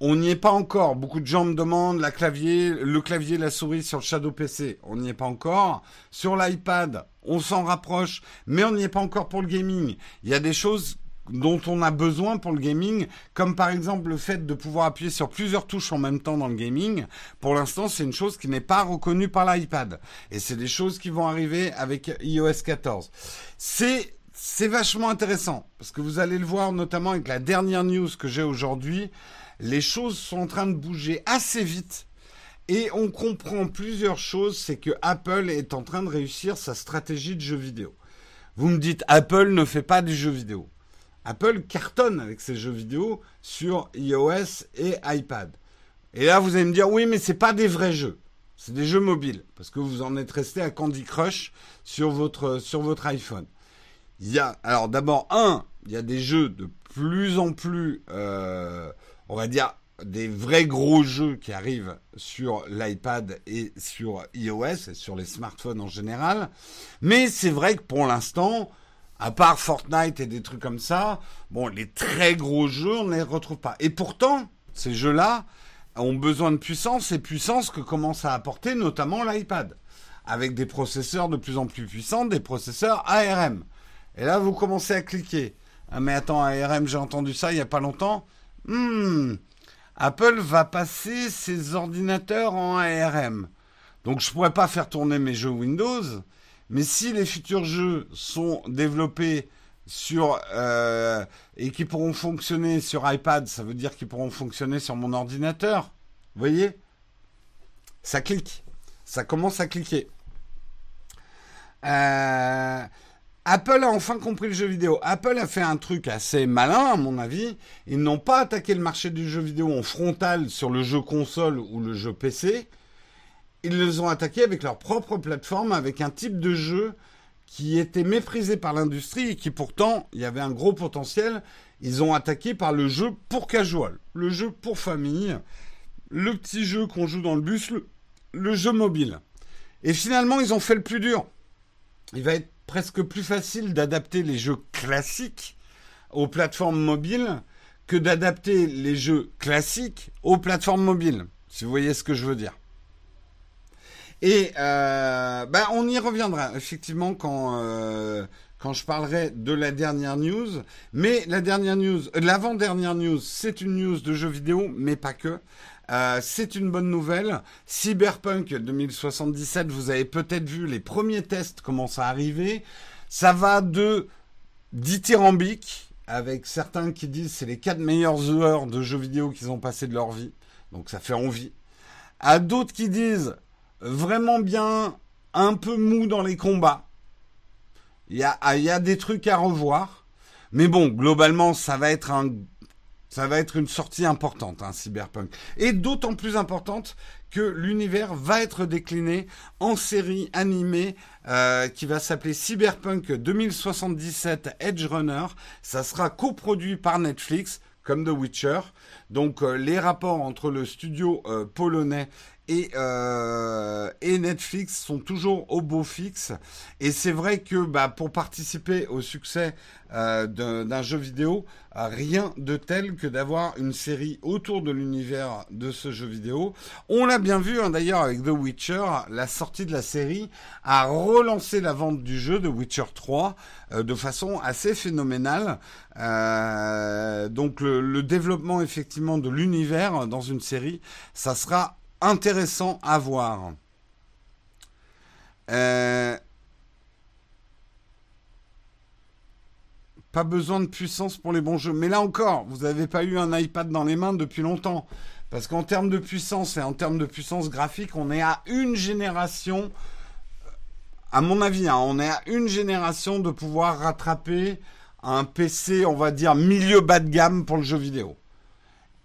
On n'y est pas encore. Beaucoup de gens me demandent la clavier, le clavier et la souris sur le Shadow P C. On n'y est pas encore. Sur l'iPad, on s'en rapproche, mais on n'y est pas encore pour le gaming. Il y a des choses dont on a besoin pour le gaming, comme par exemple le fait de pouvoir appuyer sur plusieurs touches en même temps dans le gaming. Pour l'instant, c'est une chose qui n'est pas reconnue par l'iPad. Et c'est des choses qui vont arriver avec i O S quatorze. C'est... C'est vachement intéressant, parce que vous allez le voir notamment avec la dernière news que j'ai aujourd'hui, les choses sont en train de bouger assez vite et on comprend plusieurs choses, c'est que Apple est en train de réussir sa stratégie de jeux vidéo. Vous me dites, Apple ne fait pas des jeux vidéo. Apple cartonne avec ses jeux vidéo sur iOS et iPad. Et là, vous allez me dire, oui, mais c'est pas des vrais jeux. C'est des jeux mobiles, parce que vous en êtes resté à Candy Crush sur votre, sur votre iPhone. Il y a, alors d'abord, un, il y a des jeux de plus en plus, euh, on va dire, des vrais gros jeux qui arrivent sur l'iPad et sur iOS et sur les smartphones en général. Mais c'est vrai que pour l'instant, à part Fortnite et des trucs comme ça, bon, les très gros jeux, on ne les retrouve pas. Et pourtant, ces jeux-là ont besoin de puissance, et puissance que commence à apporter notamment l'iPad, avec des processeurs de plus en plus puissants, des processeurs A R M. Et là, vous commencez à cliquer. Ah, mais attends, A R M, j'ai entendu ça il n'y a pas longtemps. Hmm, Apple va passer ses ordinateurs en A R M. Donc, je ne pourrais pas faire tourner mes jeux Windows. Mais si les futurs jeux sont développés sur euh, et qui pourront fonctionner sur iPad, ça veut dire qu'ils pourront fonctionner sur mon ordinateur. Vous voyez? Ça clique. Ça commence à cliquer. Euh... Apple a enfin compris le jeu vidéo. Apple a fait un truc assez malin, à mon avis. Ils n'ont pas attaqué le marché du jeu vidéo en frontal sur le jeu console ou le jeu P C. Ils les ont attaqués avec leur propre plateforme, avec un type de jeu qui était méprisé par l'industrie et qui pourtant, il y avait un gros potentiel. Ils ont attaqué par le jeu pour casual, le jeu pour famille, le petit jeu qu'on joue dans le bus, le, le jeu mobile. Et finalement, ils ont fait le plus dur. Il va être presque plus facile d'adapter les jeux classiques aux plateformes mobiles que d'adapter les jeux classiques aux plateformes mobiles. si vous voyez ce que je veux dire. Et euh, bah, on y reviendra effectivement quand euh, quand je parlerai de la dernière news. Mais la dernière news, euh, l'avant-dernière news, c'est une news de jeux vidéo, mais pas que. Euh, c'est une bonne nouvelle. Cyberpunk deux mille soixante-dix-sept, vous avez peut-être vu les premiers tests commencent à arriver. Ça va de dithyrambique, avec certains qui disent c'est les quatre meilleures heures de jeux vidéo qu'ils ont passé de leur vie. Donc ça fait envie. À d'autres qui disent vraiment bien, un peu mou dans les combats. Il y a, il y a des trucs à revoir. Mais bon, globalement, ça va être un... Ça va être une sortie importante, hein, Cyberpunk. Et d'autant plus importante que l'univers va être décliné en série animée euh, qui va s'appeler Cyberpunk deux mille soixante-dix-sept Edge Runner. Ça sera coproduit par Netflix, comme The Witcher. Donc euh, les rapports entre le studio euh, polonais et, euh, et Netflix sont toujours au beau fixe. Et c'est vrai que bah, pour participer au succès euh, d'un jeu vidéo, rien de tel que d'avoir une série autour de l'univers de ce jeu vidéo. On l'a bien vu hein, d'ailleurs avec The Witcher, la sortie de la série a relancé la vente du jeu de Witcher trois euh, de façon assez phénoménale. Euh, donc le, le développement effectivement de l'univers dans une série, ça sera intéressant à voir. Euh... Pas besoin de puissance pour les bons jeux. Mais là encore, vous n'avez pas eu un iPad dans les mains depuis longtemps. Parce qu'en termes de puissance et en termes de puissance graphique, on est à une génération, à mon avis, hein, on est à une génération de pouvoir rattraper un P C, on va dire, milieu bas de gamme pour le jeu vidéo.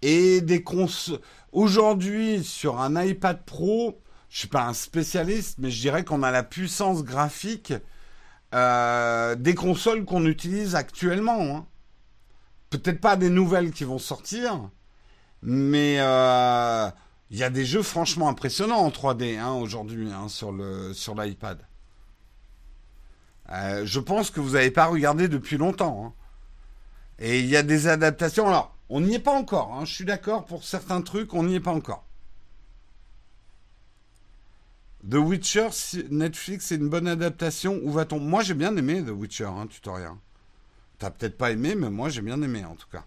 Et des consoles... Aujourd'hui, sur un iPad Pro, je ne suis pas un spécialiste, mais je dirais qu'on a la puissance graphique euh, des consoles qu'on utilise actuellement. Hein. Peut-être pas des nouvelles qui vont sortir, mais euh, y a des jeux franchement impressionnants en trois D hein, aujourd'hui hein, sur le, sur l'iPad. Euh, je pense que vous n'avez pas regardé depuis longtemps. Hein. Et il y a des adaptations... Alors, on n'y est pas encore, hein. Je suis d'accord, pour certains trucs, on n'y est pas encore. The Witcher, Netflix, c'est une bonne adaptation. Où va-t-on ? Moi, j'ai bien aimé The Witcher, hein, tu t'en rien. T'as peut-être pas aimé, mais moi, j'ai bien aimé, en tout cas.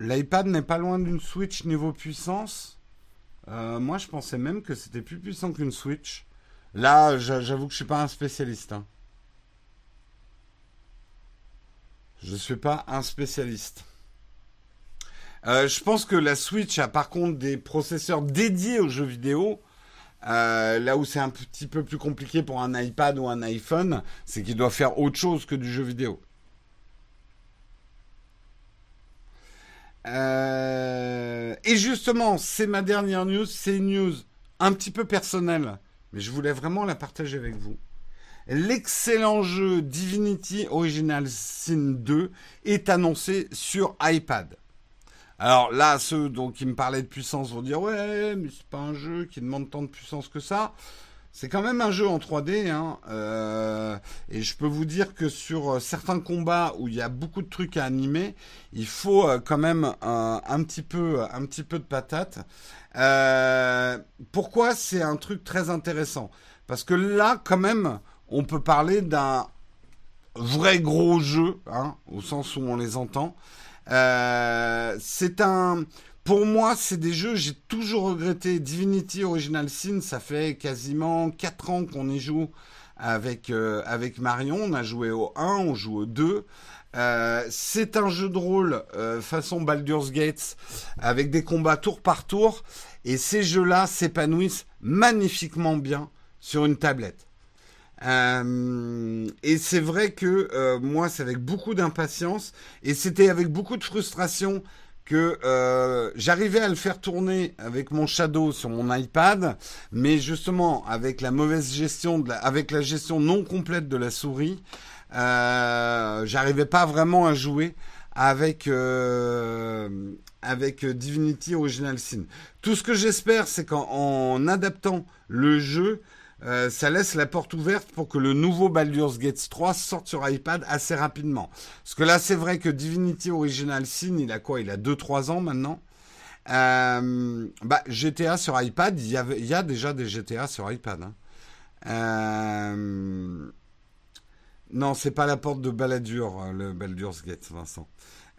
L'iPad n'est pas loin d'une Switch niveau puissance. Euh, moi, je pensais même que c'était plus puissant qu'une Switch. Là, j'avoue que je ne suis pas un spécialiste. Hein. Je ne suis pas un spécialiste. Euh, je pense que la Switch a par contre des processeurs dédiés aux jeux vidéo. Euh, là où c'est un petit peu plus compliqué pour un iPad ou un iPhone, c'est qu'il doit faire autre chose que du jeu vidéo. Euh, et justement, c'est ma dernière news, c'est une news un petit peu personnelle, mais je voulais vraiment la partager avec vous. L'excellent jeu Divinity Original Sin deux est annoncé sur iPad. Alors là, ceux donc, qui me parlaient de puissance vont dire « Ouais, mais c'est pas un jeu qui demande tant de puissance que ça ». C'est quand même un jeu en trois D, hein, euh, et je peux vous dire que sur certains combats où il y a beaucoup de trucs à animer, il faut quand même un, un, petit, peu, un petit peu de patate. Euh, pourquoi c'est un truc très intéressant ? Parce que là, quand même, on peut parler d'un vrai gros jeu, hein, au sens où on les entend. Euh, c'est un... Pour moi, c'est des jeux, j'ai toujours regretté. Divinity Original Sin, ça fait quasiment quatre ans qu'on y joue avec, euh, avec Marion. On a joué au un, on joue au deux. Euh, c'est un jeu de rôle euh, façon Baldur's Gate avec des combats tour par tour. Et ces jeux-là s'épanouissent magnifiquement bien sur une tablette. Euh, et c'est vrai que euh, moi, c'est avec beaucoup d'impatience et c'était avec beaucoup de frustration que euh, j'arrivais à le faire tourner avec mon Shadow sur mon iPad, mais justement avec la mauvaise gestion, de la, avec la gestion non complète de la souris, euh, j'arrivais pas vraiment à jouer avec euh, avec Divinity Original Sin. Tout ce que j'espère, c'est qu'en en adaptant le jeu, euh, ça laisse la porte ouverte pour que le nouveau Baldur's Gate trois sorte sur iPad assez rapidement. Parce que là, c'est vrai que Divinity Original Sin, il a quoi? Il a deux trois ans maintenant. Euh, bah, G T A sur iPad, il y, avait, il y a déjà des G T A sur iPad. Hein. Euh... Non, c'est pas la porte de Balladur, le Baldur's Gate, Vincent.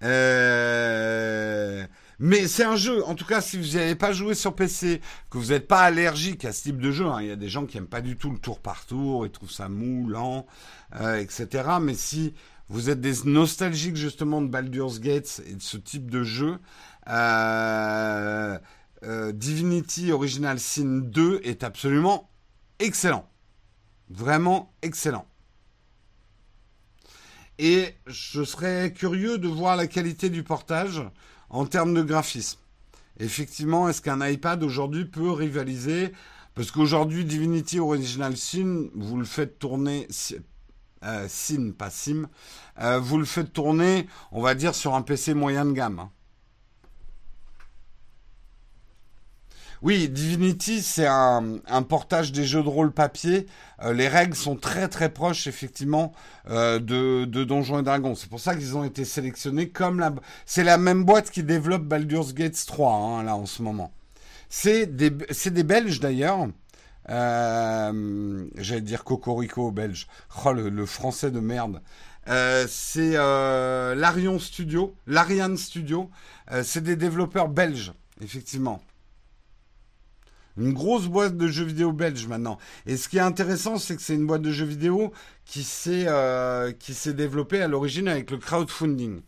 Euh... Mais c'est un jeu. En tout cas, si vous n'y avez pas joué sur P C, que vous n'êtes pas allergique à ce type de jeu, hein, il y a des gens qui n'aiment pas du tout le tour par tour, ils trouvent ça mou, lent, euh, et cetera. Mais si vous êtes des nostalgiques justement de Baldur's Gate et de ce type de jeu, euh... Euh, Divinity Original Sin deux est absolument excellent. Vraiment excellent. Et je serais curieux de voir la qualité du portage en termes de graphisme. Effectivement, est-ce qu'un iPad aujourd'hui peut rivaliser? Parce qu'aujourd'hui, Divinity Original Sin, vous le faites tourner... Euh, Sin, pas Sim. Euh, vous le faites tourner, on va dire, sur un P C moyen de gamme. Oui, Divinity, c'est un, un portage des jeux de rôle papier. Euh, les règles sont très très proches, effectivement, euh, de, de Donjons et Dragons. C'est pour ça qu'ils ont été sélectionnés comme la... C'est la même boîte qui développe Baldur's Gate trois, hein, là, en ce moment. C'est des, c'est des Belges, d'ailleurs. Euh, j'allais dire Cocorico, Belge. Oh, le, le français de merde. Euh, c'est euh, l'Arion Studio. L'Ariane Studio. Euh, c'est des développeurs belges, effectivement. Une grosse boîte de jeux vidéo belge maintenant. Et ce qui est intéressant, c'est que c'est une boîte de jeux vidéo qui s'est euh, qui s'est développée à l'origine avec le crowdfunding.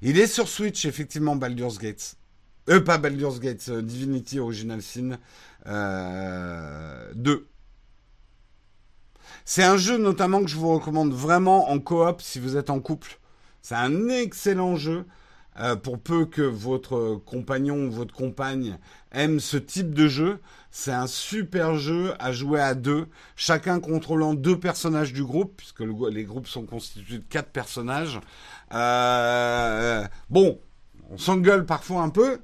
Il est sur Switch, effectivement, Baldur's Gate. Euh, pas Baldur's Gate, euh, Divinity Original Sin euh, deux. C'est un jeu notamment que je vous recommande vraiment en coop si vous êtes en couple. C'est un excellent jeu. Euh, pour peu que votre compagnon ou votre compagne aime ce type de jeu, c'est un super jeu à jouer à deux, chacun contrôlant deux personnages du groupe, puisque le, les groupes sont constitués de quatre personnages. Euh, bon, on s'engueule parfois un peu,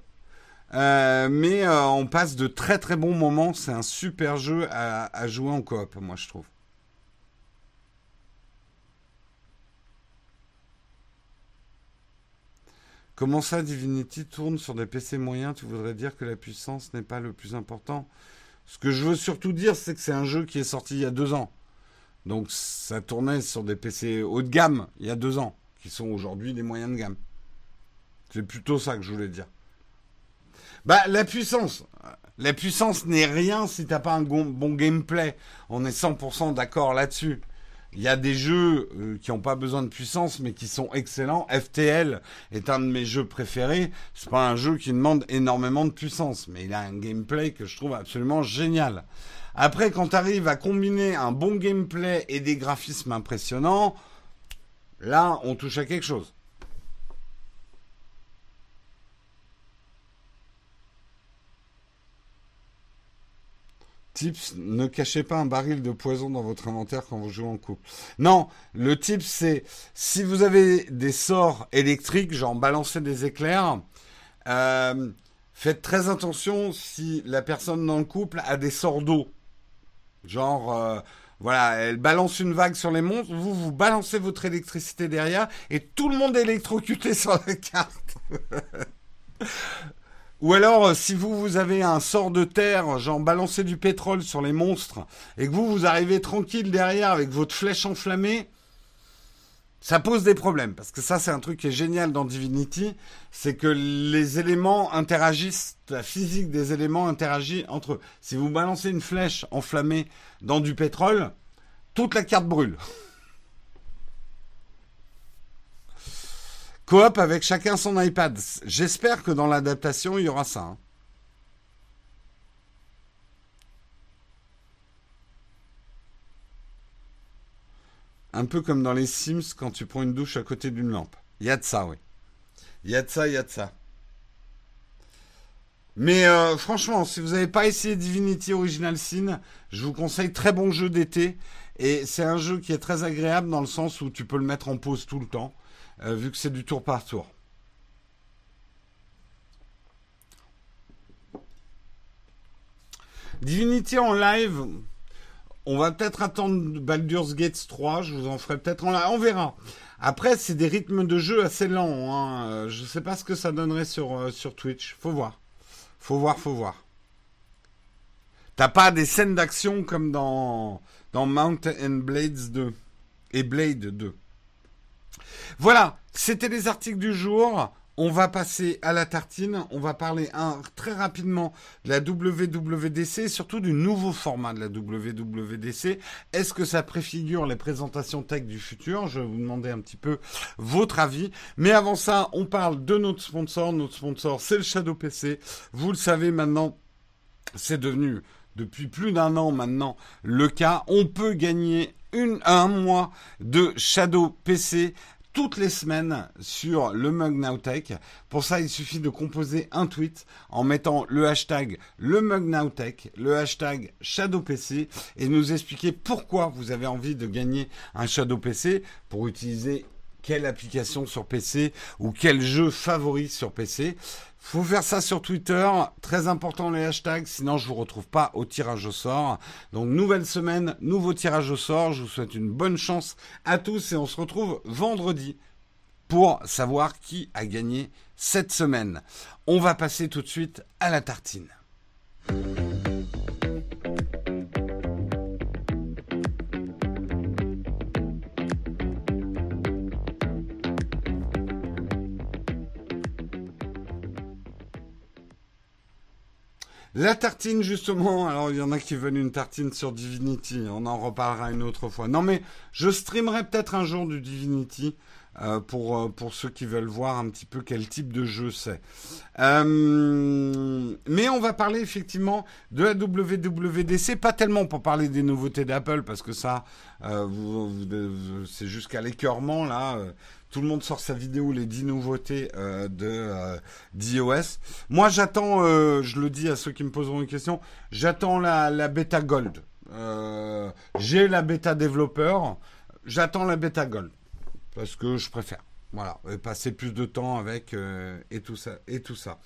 euh, mais euh, on passe de très très bons moments. C'est un super jeu à, à jouer en coop, moi je trouve. Comment ça, Divinity tourne sur des P C moyens? Tu voudrais dire que la puissance n'est pas le plus important? Ce que je veux surtout dire, c'est que c'est un jeu qui est sorti il y a deux ans. Donc, ça tournait sur des P C haut de gamme il y a deux ans, qui sont aujourd'hui des moyens de gamme. C'est plutôt ça que je voulais dire. Bah, la puissance. La puissance n'est rien si t'as pas un bon gameplay. On est cent pour cent d'accord là-dessus. Il y a des jeux qui n'ont pas besoin de puissance, mais qui sont excellents. F T L est un de mes jeux préférés. C'est pas un jeu qui demande énormément de puissance, mais il a un gameplay que je trouve absolument génial. Après, quand tu arrives à combiner un bon gameplay et des graphismes impressionnants, là, on touche à quelque chose. Tips, ne cachez pas un baril de poison dans votre inventaire quand vous jouez en couple. Non, le tip, c'est si vous avez des sorts électriques, genre balancer des éclairs, euh, faites très attention si la personne dans le couple a des sorts d'eau. Genre, euh, voilà, elle balance une vague sur les monstres, vous, vous balancez votre électricité derrière et tout le monde est électrocuté sur la carte. Ou alors, si vous, vous avez un sort de terre, genre balancer du pétrole sur les monstres, et que vous, vous arrivez tranquille derrière avec votre flèche enflammée, ça pose des problèmes. Parce que ça, c'est un truc qui est génial dans Divinity, c'est que les éléments interagissent, la physique des éléments interagit entre eux. Si vous balancez une flèche enflammée dans du pétrole, toute la carte brûle. Coop avec chacun son iPad. J'espère que dans l'adaptation, il y aura ça. Hein. Un peu comme dans les Sims quand tu prends une douche à côté d'une lampe. Il y a de ça, oui. Il y a de ça, il y a de ça. Mais euh, franchement, si vous n'avez pas essayé Divinity Original Sin, je vous conseille très bon jeu d'été. Et c'est un jeu qui est très agréable dans le sens où tu peux le mettre en pause tout le temps. Euh, vu que c'est du tour par tour. Divinity en live, on va peut-être attendre Baldur's Gate trois, je vous en ferai peut-être en live, on verra. Après, c'est des rythmes de jeu assez lents, hein. Je ne sais pas ce que ça donnerait sur, euh, sur Twitch, faut voir, faut voir, faut voir. T'as pas des scènes d'action comme dans, dans Mount and Blades deux et Blade deux. Voilà, c'était les articles du jour. On va passer à la tartine. On va parler un, très rapidement de la W W D C, surtout du nouveau format de la W W D C. Est-ce que ça préfigure les présentations tech du futur? Je vais vous demander un petit peu votre avis. Mais avant ça, on parle de notre sponsor. Notre sponsor, c'est le Shadow P C. Vous le savez maintenant, c'est devenu, depuis plus d'un an maintenant, le cas. On peut gagner une, un mois de Shadow P C toutes les semaines sur le Mug Now Tech. Pour ça, il suffit de composer un tweet en mettant le hashtag le Mug Now Tech, le hashtag Shadow P C et nous expliquer pourquoi vous avez envie de gagner un Shadow P C pour utiliser quelle application sur P C ou quel jeu favori sur P C. Faut faire ça sur Twitter, très important les hashtags, sinon je vous retrouve pas au tirage au sort. Donc nouvelle semaine, nouveau tirage au sort, je vous souhaite une bonne chance à tous et on se retrouve vendredi pour savoir qui a gagné cette semaine. On va passer tout de suite à la tartine. La tartine, justement, alors il y en a qui veulent une tartine sur Divinity, on en reparlera une autre fois. Non mais, je streamerai peut-être un jour du Divinity, euh, pour, euh, pour ceux qui veulent voir un petit peu quel type de jeu c'est. Euh, mais on va parler effectivement de la W W D C, pas tellement pour parler des nouveautés d'Apple, parce que ça, euh, vous, vous, c'est jusqu'à l'écœurement, là... Euh, tout le monde sort sa vidéo, les dix nouveautés euh, de euh, d'iOS. Moi, j'attends, euh, je le dis à ceux qui me poseront une question, j'attends la, la bêta Gold. Euh, j'ai la bêta développeur, j'attends la bêta Gold. Parce que je préfère. Voilà, et passer plus de temps avec euh, et tout ça. Et tout ça.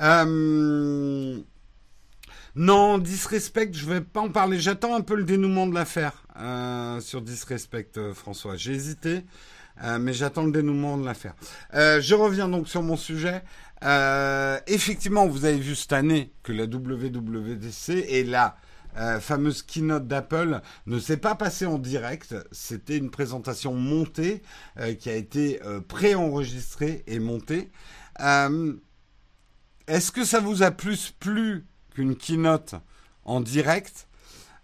Euh, non, Disrespect, je ne vais pas en parler. J'attends un peu le dénouement de l'affaire euh, sur Disrespect, euh, François. J'ai hésité. Euh, mais j'attends le dénouement de l'affaire. Euh, je reviens donc sur mon sujet. Euh, effectivement, vous avez vu cette année que la W W D C et la euh, fameuse keynote d'Apple ne s'est pas passée en direct. C'était une présentation montée euh, qui a été euh, pré-enregistrée et montée. Euh, est-ce que ça vous a plus plu qu'une keynote en direct ?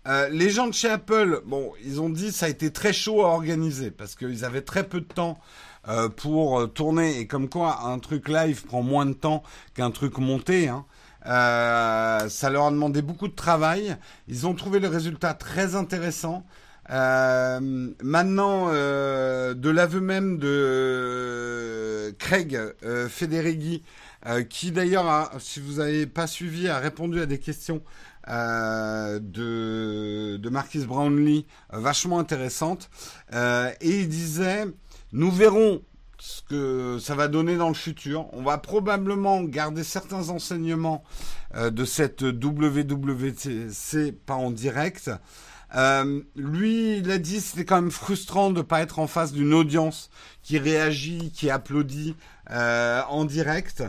Euh, les gens de chez Apple, bon, ils ont dit que ça a été très chaud à organiser parce qu'ils avaient très peu de temps euh, pour tourner. Et comme quoi, un truc live prend moins de temps qu'un truc monté. Hein. Euh, ça leur a demandé beaucoup de travail. Ils ont trouvé le résultat très intéressant. Euh, maintenant, euh, de l'aveu même de Craig euh, Federighi, euh, qui d'ailleurs, a, si vous n'avez pas suivi, a répondu à des questions... Euh, de, de Marquise Brownlee, euh, vachement intéressante. Euh, et il disait, nous verrons ce que ça va donner dans le futur. On va probablement garder certains enseignements euh, de cette W W D C, pas en direct. Euh, lui, il a dit, c'était quand même frustrant de ne pas être en face d'une audience qui réagit, qui applaudit euh, en direct.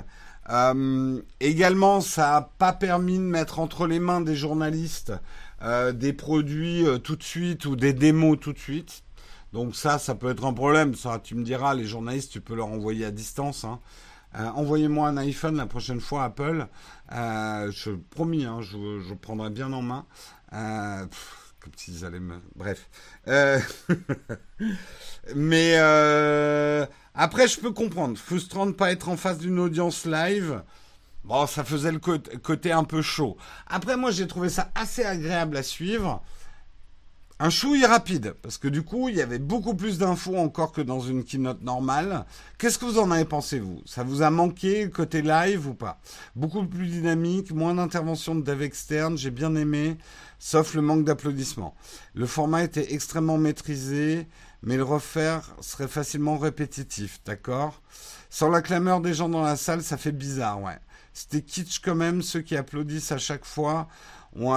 Euh, également, ça n'a pas permis de mettre entre les mains des journalistes euh, des produits euh, tout de suite ou des démos tout de suite. Donc ça, ça peut être un problème. Ça, tu me diras, les journalistes, tu peux leur envoyer à distance. Hein. Euh, envoyez-moi un iPhone la prochaine fois, Apple. Euh, je promis, hein, je, je prendrai bien en main. Euh, pff, comme s'ils allaient me... Bref. Euh... Mais... Euh... Après, je peux comprendre. Frustrant de ne pas être en face d'une audience live. Bon, ça faisait le côté un peu chaud. Après, moi, j'ai trouvé ça assez agréable à suivre. Un chouille rapide. Parce que du coup, il y avait beaucoup plus d'infos encore que dans une keynote normale. Qu'est-ce que vous en avez pensé, vous? Ça vous a manqué, le côté live ou pas? Beaucoup plus dynamique, moins d'intervention de dev externe. J'ai bien aimé, sauf le manque d'applaudissements. Le format était extrêmement maîtrisé. Mais le refaire serait facilement répétitif, d'accord? Sans la clameur des gens dans la salle, ça fait bizarre, ouais. C'était kitsch quand même, ceux qui applaudissent à chaque fois ont,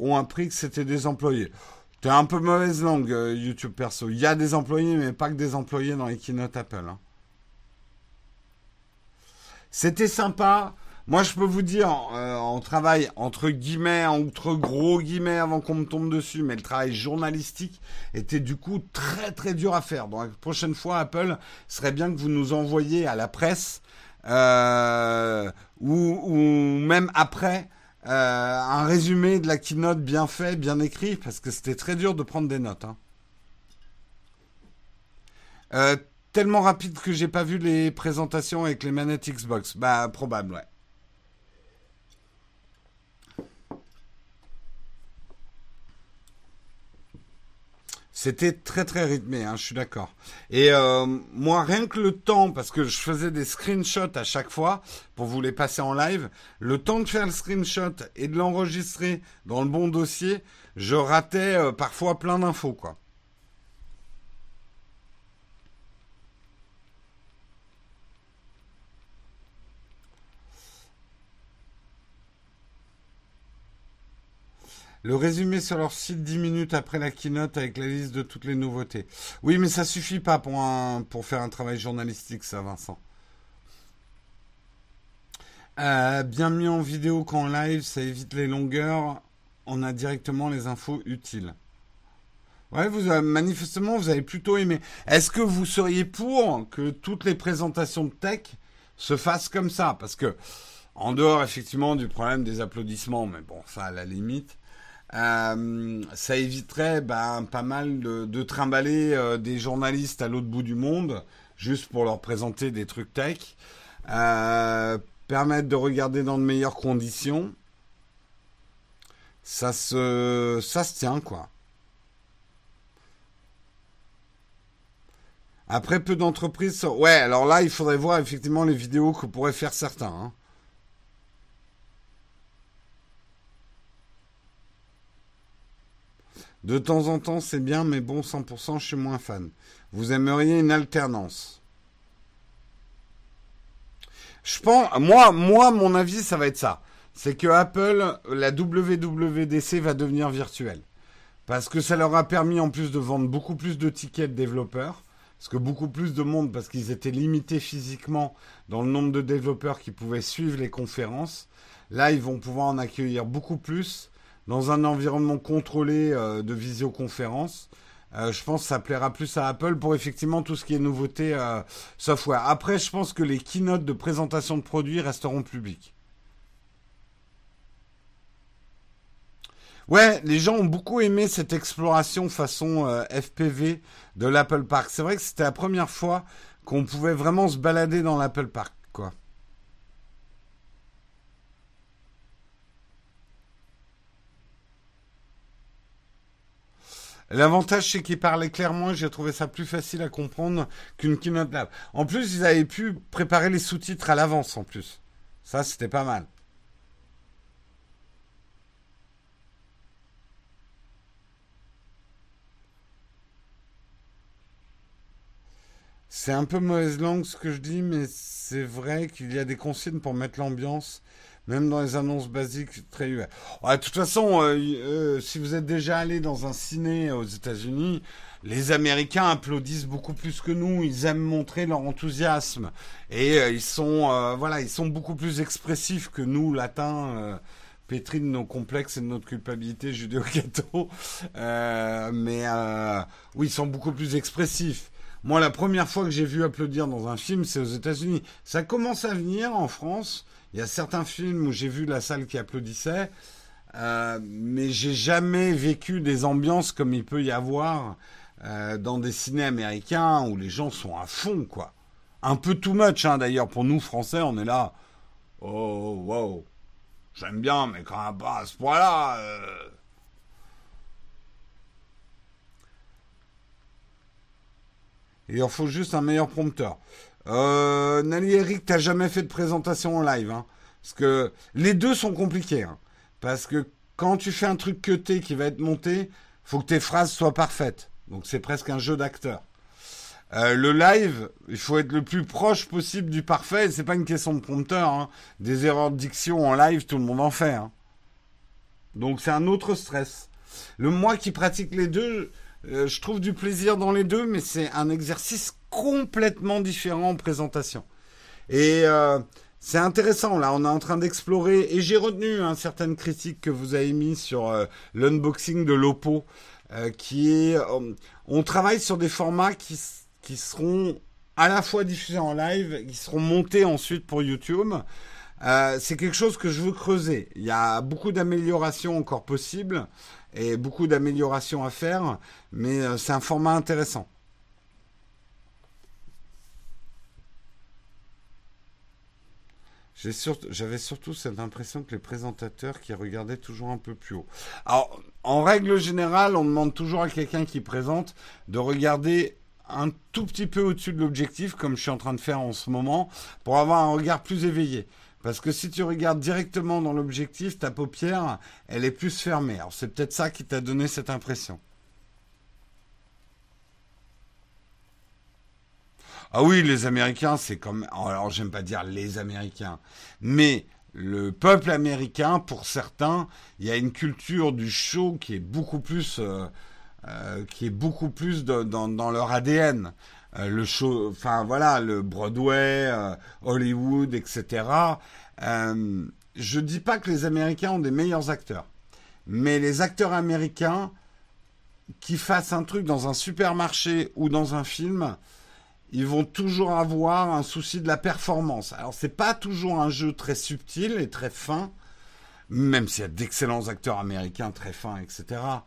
ont appris que c'était des employés. T'es un peu mauvaise langue, euh, YouTube perso. Il y a des employés, mais pas que des employés dans les keynotes Apple. Hein. C'était sympa. Moi, je peux vous dire, euh, on travaille entre guillemets, entre gros guillemets, avant qu'on me tombe dessus, mais le travail journalistique était du coup très très dur à faire. Donc la prochaine fois, Apple, serait bien que vous nous envoyiez à la presse euh, ou, ou même après euh, un résumé de la keynote bien fait, bien écrit, parce que c'était très dur de prendre des notes. Hein. Euh, tellement rapide que j'ai pas vu les présentations avec les manettes Xbox. Bah, probable, ouais. C'était très très rythmé, hein, je suis d'accord. Et euh, moi, rien que le temps, parce que je faisais des screenshots à chaque fois pour vous les passer en live, le temps de faire le screenshot et de l'enregistrer dans le bon dossier, je ratais euh, parfois plein d'infos, quoi. Le résumé sur leur site dix minutes après la keynote avec la liste de toutes les nouveautés. Oui, mais ça suffit pas pour, un, pour faire un travail journalistique, ça, Vincent. Euh, bien mis en vidéo qu'en live, ça évite les longueurs. On a directement les infos utiles. Ouais, vous, manifestement, vous avez plutôt aimé. Est-ce que vous seriez pour que toutes les présentations de tech se fassent comme ça? Parce que, en dehors, effectivement, du problème des applaudissements, mais bon, ça, à la limite... Euh, ça éviterait ben, pas mal de, de trimballer euh, des journalistes à l'autre bout du monde juste pour leur présenter des trucs tech, euh, permettre de regarder dans de meilleures conditions, ça se, ça se tient quoi. Après peu d'entreprises, ouais alors là il faudrait voir effectivement les vidéos que pourraient faire certains. Hein. De temps en temps, c'est bien, mais bon, cent pour cent, je suis moins fan. Vous aimeriez une alternance. Je pense, moi, moi, mon avis, ça va être ça. C'est que Apple, la W W D C va devenir virtuelle. Parce que ça leur a permis, en plus, de vendre beaucoup plus de tickets de développeurs. Parce que beaucoup plus de monde, parce qu'ils étaient limités physiquement dans le nombre de développeurs qui pouvaient suivre les conférences. Là, ils vont pouvoir en accueillir beaucoup plus. Dans un environnement contrôlé euh, de visioconférence, euh, je pense que ça plaira plus à Apple pour effectivement tout ce qui est nouveauté euh, software. Après, je pense que les keynotes de présentation de produits resteront publiques. Ouais, les gens ont beaucoup aimé cette exploration façon euh, F P V de l'Apple Park. C'est vrai que c'était la première fois qu'on pouvait vraiment se balader dans l'Apple Park, quoi. L'avantage, c'est qu'ils parlaient clairement et j'ai trouvé ça plus facile à comprendre qu'une keynote live. En plus, ils avaient pu préparer les sous-titres à l'avance, en plus. Ça, c'était pas mal. C'est un peu mauvaise langue, ce que je dis, mais c'est vrai qu'il y a des consignes pour mettre l'ambiance... Même dans les annonces basiques, très U A. Ouais, de toute façon, euh, euh, si vous êtes déjà allé dans un ciné aux États-Unis, les Américains applaudissent beaucoup plus que nous. Ils aiment montrer leur enthousiasme et euh, ils sont, euh, voilà, ils sont beaucoup plus expressifs que nous, Latins, euh, pétris de nos complexes et de notre culpabilité judéo-catho. Euh, mais euh, oui, ils sont beaucoup plus expressifs. Moi, la première fois que j'ai vu applaudir dans un film, c'est aux États-Unis. Ça commence à venir en France. Il y a certains films où j'ai vu la salle qui applaudissait, euh, mais j'ai jamais vécu des ambiances comme il peut y avoir euh, dans des ciné américains où les gens sont à fond, quoi. Un peu too much, hein, d'ailleurs, pour nous, Français, on est là. Oh, wow, j'aime bien, mais quand même à ce point-là... Euh... Il en faut juste un meilleur prompteur. Euh, Nali Eric, t'as jamais fait de présentation en live, hein, parce que les deux sont compliqués, hein, parce que quand tu fais un truc cuté qui va être monté, faut que tes phrases soient parfaites, donc c'est presque un jeu d'acteur. Euh, le live, il faut être le plus proche possible du parfait, c'est pas une question de prompteur, hein. Des erreurs de diction en live, tout le monde en fait, hein. Donc c'est un autre stress. Le moi qui pratique les deux, euh, je trouve du plaisir dans les deux, mais c'est un exercice complètement différent en présentation. Et euh, c'est intéressant, là, on est en train d'explorer, et j'ai retenu hein, certaines critiques que vous avez mises sur euh, l'unboxing de l'Oppo, euh, qui est... Euh, on travaille sur des formats qui, qui seront à la fois diffusés en live, qui seront montés ensuite pour YouTube. Euh, c'est quelque chose que je veux creuser. Il y a beaucoup d'améliorations encore possibles, et beaucoup d'améliorations à faire, mais euh, c'est un format intéressant. J'ai surtout, j'avais surtout cette impression que les présentateurs qui regardaient toujours un peu plus haut. Alors, en règle générale, on demande toujours à quelqu'un qui présente de regarder un tout petit peu au-dessus de l'objectif, comme je suis en train de faire en ce moment, pour avoir un regard plus éveillé. Parce que si tu regardes directement dans l'objectif, ta paupière, elle est plus fermée. Alors, c'est peut-être ça qui t'a donné cette impression. Ah oui, les Américains, c'est comme... Alors, j'aime pas dire les Américains, mais le peuple américain, pour certains, il y a une culture du show qui est beaucoup plus, euh, euh, qui est beaucoup plus de, dans, dans leur A D N. Euh, le show, enfin voilà, le Broadway, euh, Hollywood, et cetera. Euh, je dis pas que les Américains ont des meilleurs acteurs, mais les acteurs américains qui fassent un truc dans un supermarché ou dans un film... ils vont toujours avoir un souci de la performance. Alors, c'est pas toujours un jeu très subtil et très fin, même s'il y a d'excellents acteurs américains très fins, et cetera.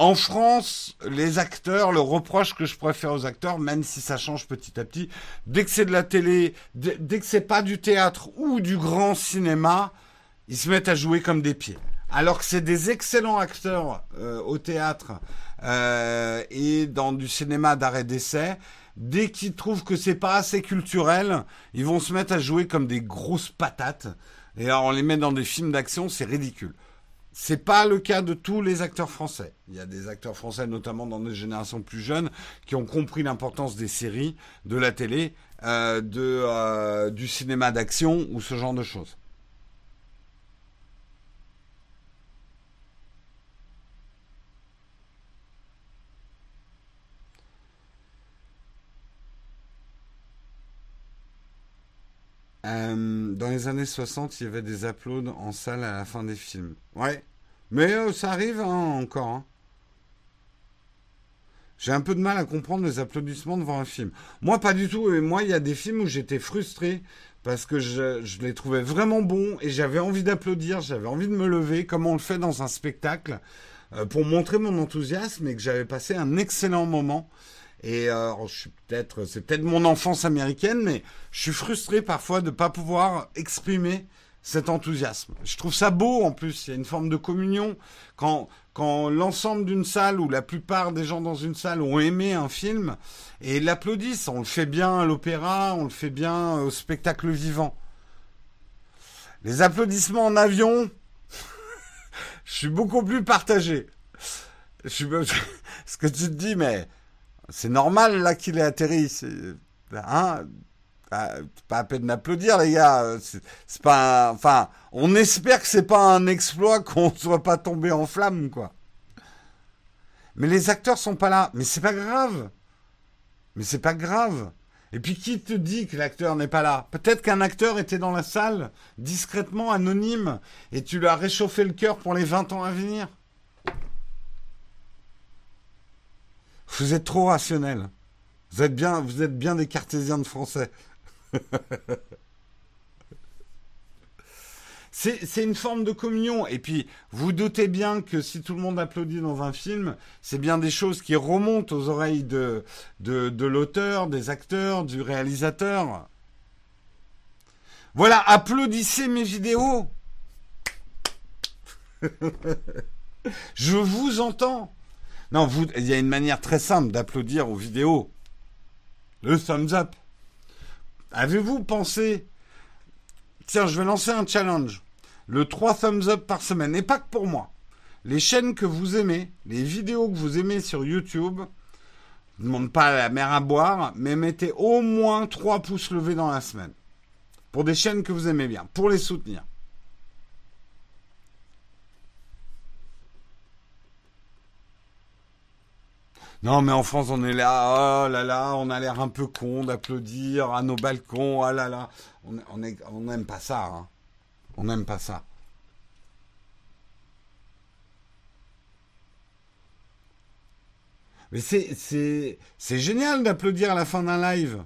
En France, les acteurs, le reproche que je pourrais faire aux acteurs, même si ça change petit à petit, dès que c'est de la télé, dès que c'est pas du théâtre ou du grand cinéma, ils se mettent à jouer comme des pieds. Alors que c'est des excellents acteurs euh, au théâtre euh, et dans du cinéma d'arrêt d'essai. Dès qu'ils trouvent que c'est pas assez culturel, ils vont se mettre à jouer comme des grosses patates. Et alors, on les met dans des films d'action, c'est ridicule. C'est pas le cas de tous les acteurs français. Il y a des acteurs français, notamment dans des générations plus jeunes, qui ont compris l'importance des séries, de la télé, euh, de, euh, du cinéma d'action ou ce genre de choses. Euh, dans les années soixante, il y avait des applauds en salle à la fin des films. Ouais, mais euh, ça arrive hein, encore. Hein. J'ai un peu de mal à comprendre les applaudissements devant un film. Moi, pas du tout. Et moi, il y a des films où j'étais frustré parce que je, je les trouvais vraiment bons et j'avais envie d'applaudir, j'avais envie de me lever, comme on le fait dans un spectacle, euh, pour montrer mon enthousiasme et que j'avais passé un excellent moment. Et euh, je suis peut-être, c'est peut-être mon enfance américaine, mais je suis frustré parfois de ne pas pouvoir exprimer cet enthousiasme. Je trouve ça beau en plus, il y a une forme de communion. Quand, quand l'ensemble d'une salle ou la plupart des gens dans une salle ont aimé un film et l'applaudissent, on le fait bien à l'opéra, on le fait bien au spectacle vivant. Les applaudissements en avion, je suis beaucoup plus partagé. Je suis... Ce que tu te dis, mais... c'est normal, là, qu'il ait atterri. C'est, hein, pas à peine d'applaudir, les gars. C'est, c'est pas un, enfin, on espère que c'est pas un exploit qu'on ne soit pas tombé en flamme, quoi. Mais les acteurs sont pas là. Mais c'est pas grave. Mais c'est pas grave. Et puis, qui te dit que l'acteur n'est pas là? Peut-être qu'un acteur était dans la salle, discrètement, anonyme, et tu lui as réchauffé le cœur pour les vingt ans à venir. Vous êtes trop rationnel. Vous êtes bien, vous êtes bien des cartésiens de français. c'est, c'est une forme de communion. Et puis, vous doutez bien que si tout le monde applaudit dans un film, c'est bien des choses qui remontent aux oreilles de, de, de l'auteur, des acteurs, du réalisateur. Voilà, applaudissez mes vidéos. Je vous entends. Non, vous, il y a une manière très simple d'applaudir aux vidéos. Le thumbs up. Avez-vous pensé... Tiens, je vais lancer un challenge. Le trois thumbs up par semaine. Et pas que pour moi. Les chaînes que vous aimez, les vidéos que vous aimez sur YouTube, ne demandent pas à la mer à boire, mais mettez au moins trois pouces levés dans la semaine. Pour des chaînes que vous aimez bien, pour les soutenir. Non, mais en France, on est là, oh là là, on a l'air un peu con d'applaudir à nos balcons, ah là là. On n'aime on on pas ça, hein. On n'aime pas ça. Mais c'est génial d'applaudir à la fin d'un live.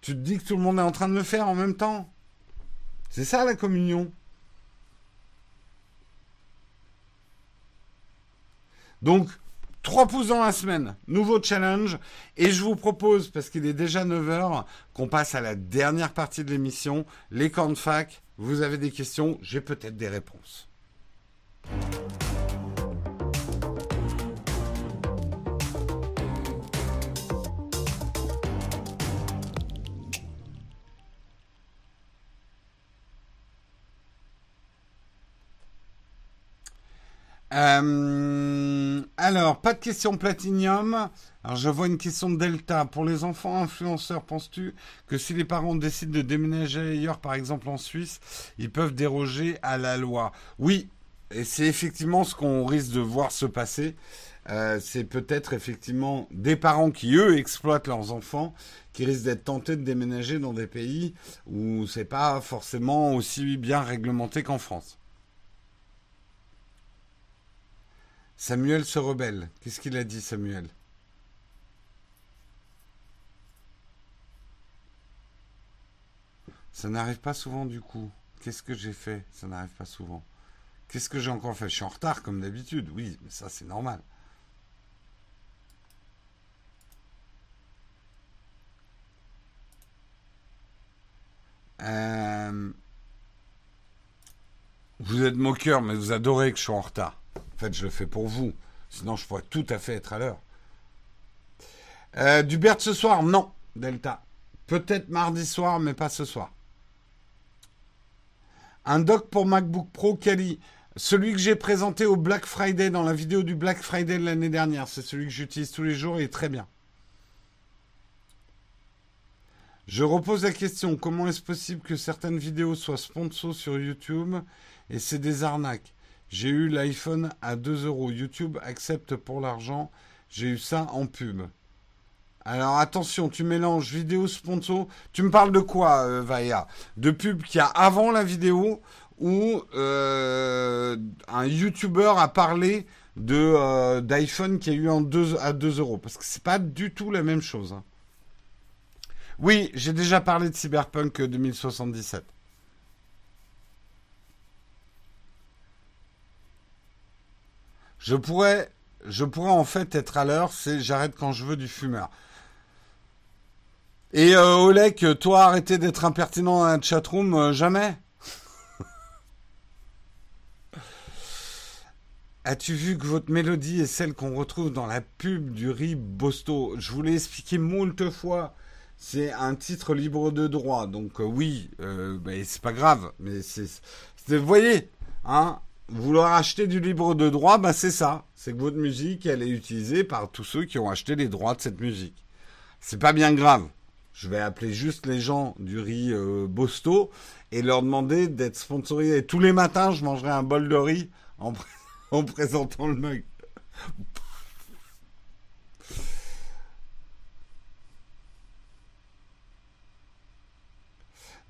Tu te dis que tout le monde est en train de le faire en même temps. C'est ça la communion. Donc, trois pouces dans la semaine, nouveau challenge. Et je vous propose, parce qu'il est déjà neuf heures, qu'on passe à la dernière partie de l'émission. Les cornes fac, vous avez des questions, j'ai peut-être des réponses. Euh, alors, pas de question Platinium. Alors, je vois une question de Delta. Pour les enfants influenceurs, penses-tu que si les parents décident de déménager ailleurs, par exemple en Suisse, ils peuvent déroger à la loi? Oui, et c'est effectivement ce qu'on risque de voir se passer. Euh, c'est peut-être effectivement des parents qui, eux, exploitent leurs enfants, qui risquent d'être tentés de déménager dans des pays où c'est pas forcément aussi bien réglementé qu'en France. Samuel se rebelle. Qu'est-ce qu'il a dit, Samuel? Ça n'arrive pas souvent, du coup. Qu'est-ce que j'ai fait? Ça n'arrive pas souvent. Qu'est-ce que j'ai encore fait? Je suis en retard, comme d'habitude. Oui, mais ça, c'est normal. Euh... Vous êtes moqueur, mais vous adorez que je sois en retard. En fait, je le fais pour vous. Sinon, je pourrais tout à fait être à l'heure. Euh, Dubert ce soir? Non, Delta. Peut-être mardi soir, mais pas ce soir. Un dock pour MacBook Pro, Kali. Celui que j'ai présenté au Black Friday, dans la vidéo du Black Friday de l'année dernière. C'est celui que j'utilise tous les jours et est très bien. Je repose la question. Comment est-ce possible que certaines vidéos soient sponsors sur YouTube et c'est des arnaques? J'ai eu l'iPhone à deux euros. YouTube accepte pour l'argent. J'ai eu ça en pub. Alors attention, tu mélanges vidéo sponsor. Tu me parles de quoi, euh, Vaïa? De pub qu'il y a avant la vidéo où euh, un YouTuber a parlé de euh, d'iPhone qui a eu en deux, à deux euros. Parce que c'est pas du tout la même chose. Hein. Oui, j'ai déjà parlé de Cyberpunk deux mille soixante-dix-sept. Je pourrais, je pourrais en fait être à l'heure, c'est j'arrête quand je veux du fumeur. Et euh, Olek, toi, arrêtez d'être impertinent dans la chatroom, euh, jamais. As-tu vu que votre mélodie est celle qu'on retrouve dans la pub du riz Bosto? Je vous l'ai expliqué moult fois, c'est un titre libre de droit. Donc euh, oui, euh, bah, c'est pas grave, mais c'est, vous voyez, hein. Vouloir acheter du libre de droit, bah c'est ça. C'est que votre musique, elle est utilisée par tous ceux qui ont acheté les droits de cette musique. C'est pas bien grave. Je vais appeler juste les gens du riz euh, Bosto et leur demander d'être sponsorisés. Tous les matins, je mangerai un bol de riz en, pr en présentant le mug.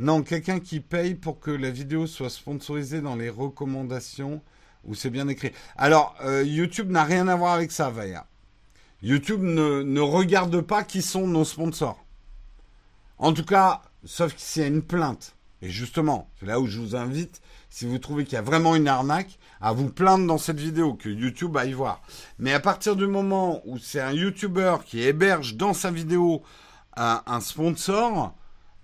Non, quelqu'un qui paye pour que la vidéo soit sponsorisée dans les recommandations où c'est bien écrit. Alors, euh, YouTube n'a rien à voir avec ça, Vaya. YouTube ne, ne regarde pas qui sont nos sponsors. En tout cas, sauf s'il y a une plainte. Et justement, c'est là où je vous invite, si vous trouvez qu'il y a vraiment une arnaque, à vous plaindre dans cette vidéo, que YouTube aille voir. Mais à partir du moment où c'est un YouTuber qui héberge dans sa vidéo un, un sponsor...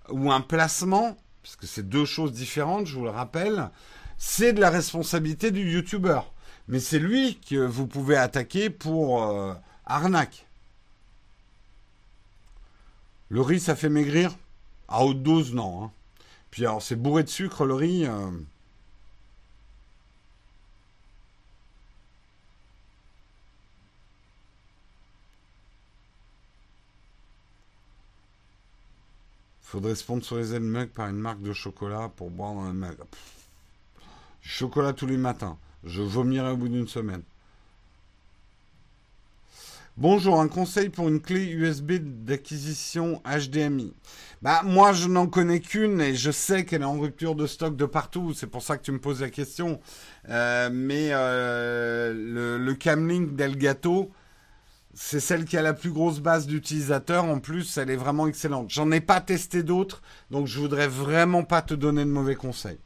ou un placement, parce que c'est deux choses différentes, je vous le rappelle, c'est de la responsabilité du YouTuber. Mais c'est lui que vous pouvez attaquer pour euh, arnaque. Le riz, ça fait maigrir? À haute dose, non. Hein. Puis alors, c'est bourré de sucre, le riz. Euh... Faudrait sponsoriser le mug par une marque de chocolat pour boire dans le mug. Pff. Chocolat tous les matins. Je vomirai au bout d'une semaine. Bonjour, un conseil pour une clé U S B d'acquisition H D M I. Bah moi je n'en connais qu'une et je sais qu'elle est en rupture de stock de partout, c'est pour ça que tu me poses la question. Euh, mais euh, le, le Camlink d'Elgato, c'est celle qui a la plus grosse base d'utilisateurs, en plus elle est vraiment excellente. J'en ai pas testé d'autres, donc je voudrais vraiment pas te donner de mauvais conseils.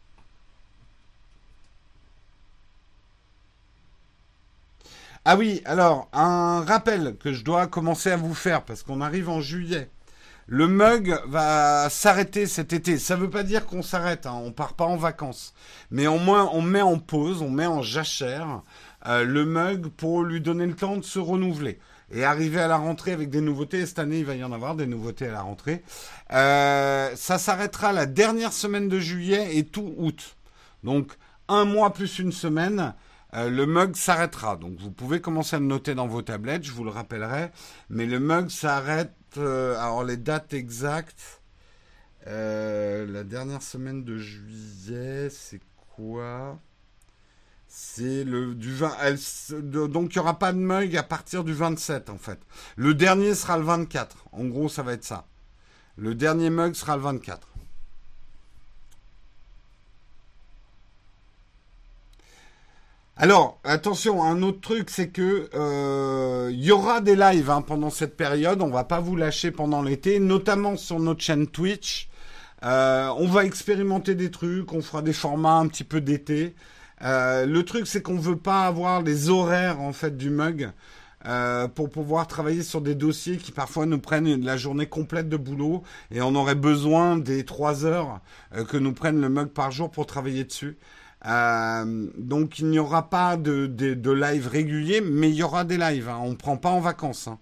Ah oui, alors, un rappel que je dois commencer à vous faire, parce qu'on arrive en juillet. Le mug va s'arrêter cet été. Ça ne veut pas dire qu'on s'arrête, hein, on ne part pas en vacances. Mais au moins, on met en pause, on met en jachère euh, le mug pour lui donner le temps de se renouveler. Et arriver à la rentrée avec des nouveautés. Cette année, il va y en avoir des nouveautés à la rentrée. Euh, ça s'arrêtera la dernière semaine de juillet et tout août. Donc, un mois plus une semaine... Euh, le mug s'arrêtera, donc vous pouvez commencer à le noter dans vos tablettes, je vous le rappellerai, mais le mug s'arrête, euh, alors les dates exactes, euh, la dernière semaine de juillet, c'est quoi? C'est le du vingt, elle, donc il n'y aura pas de mug à partir du vingt-sept en fait, le dernier sera le vingt-quatre, en gros ça va être ça, le dernier mug sera le vingt-quatre. Alors, attention, un autre truc, c'est que euh, y aura des lives hein, pendant cette période. On va pas vous lâcher pendant l'été, notamment sur notre chaîne Twitch. Euh, on va expérimenter des trucs, on fera des formats un petit peu d'été. Euh, le truc, c'est qu'on veut pas avoir les horaires en fait du mug euh, pour pouvoir travailler sur des dossiers qui parfois nous prennent la journée complète de boulot et on aurait besoin des trois heures euh, que nous prenne le mug par jour pour travailler dessus. Euh, donc il n'y aura pas de, de, de live régulier, mais il y aura des lives. Hein. On ne prend pas en vacances. Hein.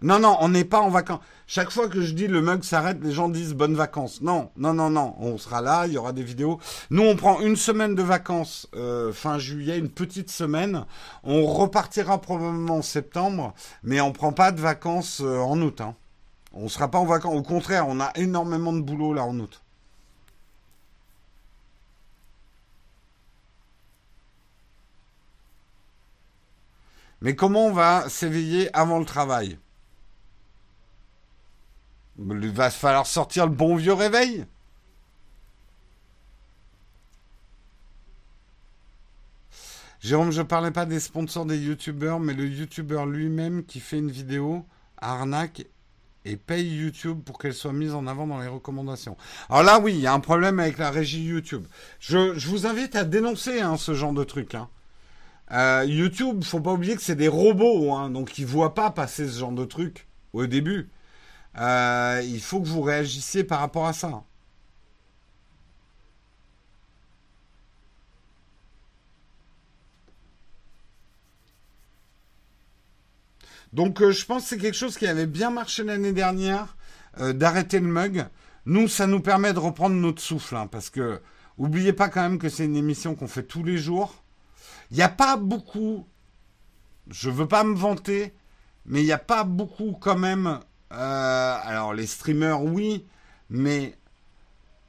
Non, non, on n'est pas en vacances. Chaque fois que je dis le mug s'arrête, les gens disent bonnes vacances. Non, non, non, non. On sera là, il y aura des vidéos. Nous, on prend une semaine de vacances euh, fin juillet, une petite semaine. On repartira probablement en septembre, mais on ne prend pas de vacances euh, en août. Hein. On ne sera pas en vacances. Au contraire, on a énormément de boulot là en août. Mais comment on va s'éveiller avant le travail? Il va falloir sortir le bon vieux réveil. Jérôme, je ne parlais pas des sponsors des youtubeurs, mais le youtubeur lui-même qui fait une vidéo arnaque et paye YouTube pour qu'elle soit mise en avant dans les recommandations. Alors là, oui, il y a un problème avec la régie YouTube. Je, je vous invite à dénoncer hein, ce genre de truc. Hein. Euh, YouTube, faut pas oublier que c'est des robots, hein, donc ils voient pas passer ce genre de truc au début. Euh, il faut que vous réagissiez par rapport à ça. Donc euh, je pense que c'est quelque chose qui avait bien marché l'année dernière, euh, d'arrêter le mug. Nous, ça nous permet de reprendre notre souffle, hein, parce que oubliez pas quand même que c'est une émission qu'on fait tous les jours. Il n'y a pas beaucoup, je ne veux pas me vanter, mais il n'y a pas beaucoup quand même, euh, alors les streamers oui, mais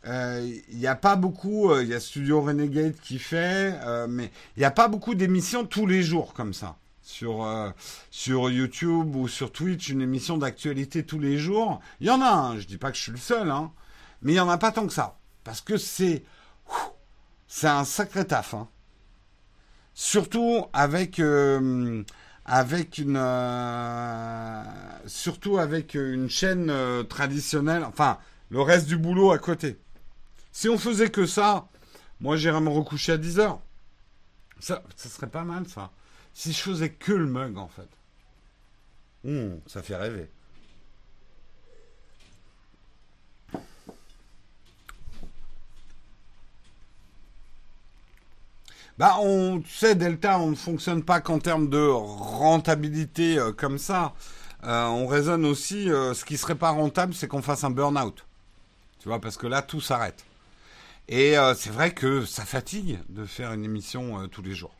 il euh, n'y a pas beaucoup, il euh, y a Studio Renegade qui fait, euh, mais il n'y a pas beaucoup d'émissions tous les jours comme ça, sur, euh, sur YouTube ou sur Twitch, une émission d'actualité tous les jours. Il y en a, hein, je ne dis pas que je suis le seul, hein, mais il n'y en a pas tant que ça, parce que c'est c'est un sacré taf, hein. Surtout avec, euh, avec une, euh, surtout avec une chaîne euh, traditionnelle, enfin, le reste du boulot à côté. Si on faisait que ça, moi j'irais me recoucher à dix heures. Ça, ça serait pas mal ça. Si je faisais que le mug en fait. Mmh, ça fait rêver. Bah, on, tu sais, Delta, on ne fonctionne pas qu'en termes de rentabilité euh, comme ça. Euh, on raisonne aussi, euh, ce qui serait pas rentable, c'est qu'on fasse un burn-out. Tu vois, parce que là, tout s'arrête. Et euh, c'est vrai que ça fatigue de faire une émission euh, tous les jours.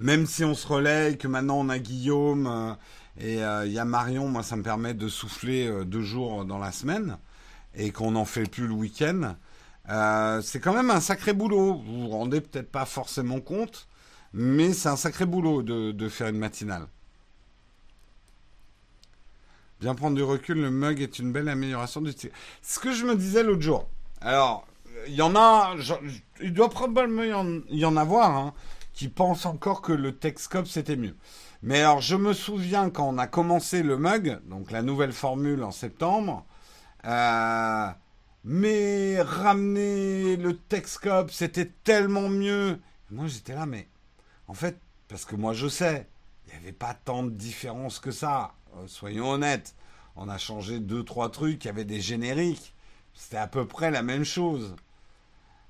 Même si on se relaie, que maintenant on a Guillaume euh, et il euh, y a Marion, moi, ça me permet de souffler euh, deux jours dans la semaine et qu'on n'en fait plus le week-end. Euh, c'est quand même un sacré boulot, vous vous rendez peut-être pas forcément compte, Mais c'est un sacré boulot de, de faire une matinale. Bien prendre du recul, le mug est une belle amélioration du tir. C'est ce que je me disais l'autre jour. Alors, il y en a... Je, je, il doit probablement y en, y en avoir, hein, qui pensent encore que le Techscope, c'était mieux. Mais alors, je me souviens quand on a commencé le mug, donc la nouvelle formule en septembre, euh, mais ramener le Techscope, c'était tellement mieux. Moi, j'étais là, mais... En fait, parce que moi, je sais, il n'y avait pas tant de différence que ça. Euh, soyons honnêtes. On a changé deux, trois trucs. Il y avait des génériques. C'était à peu près la même chose.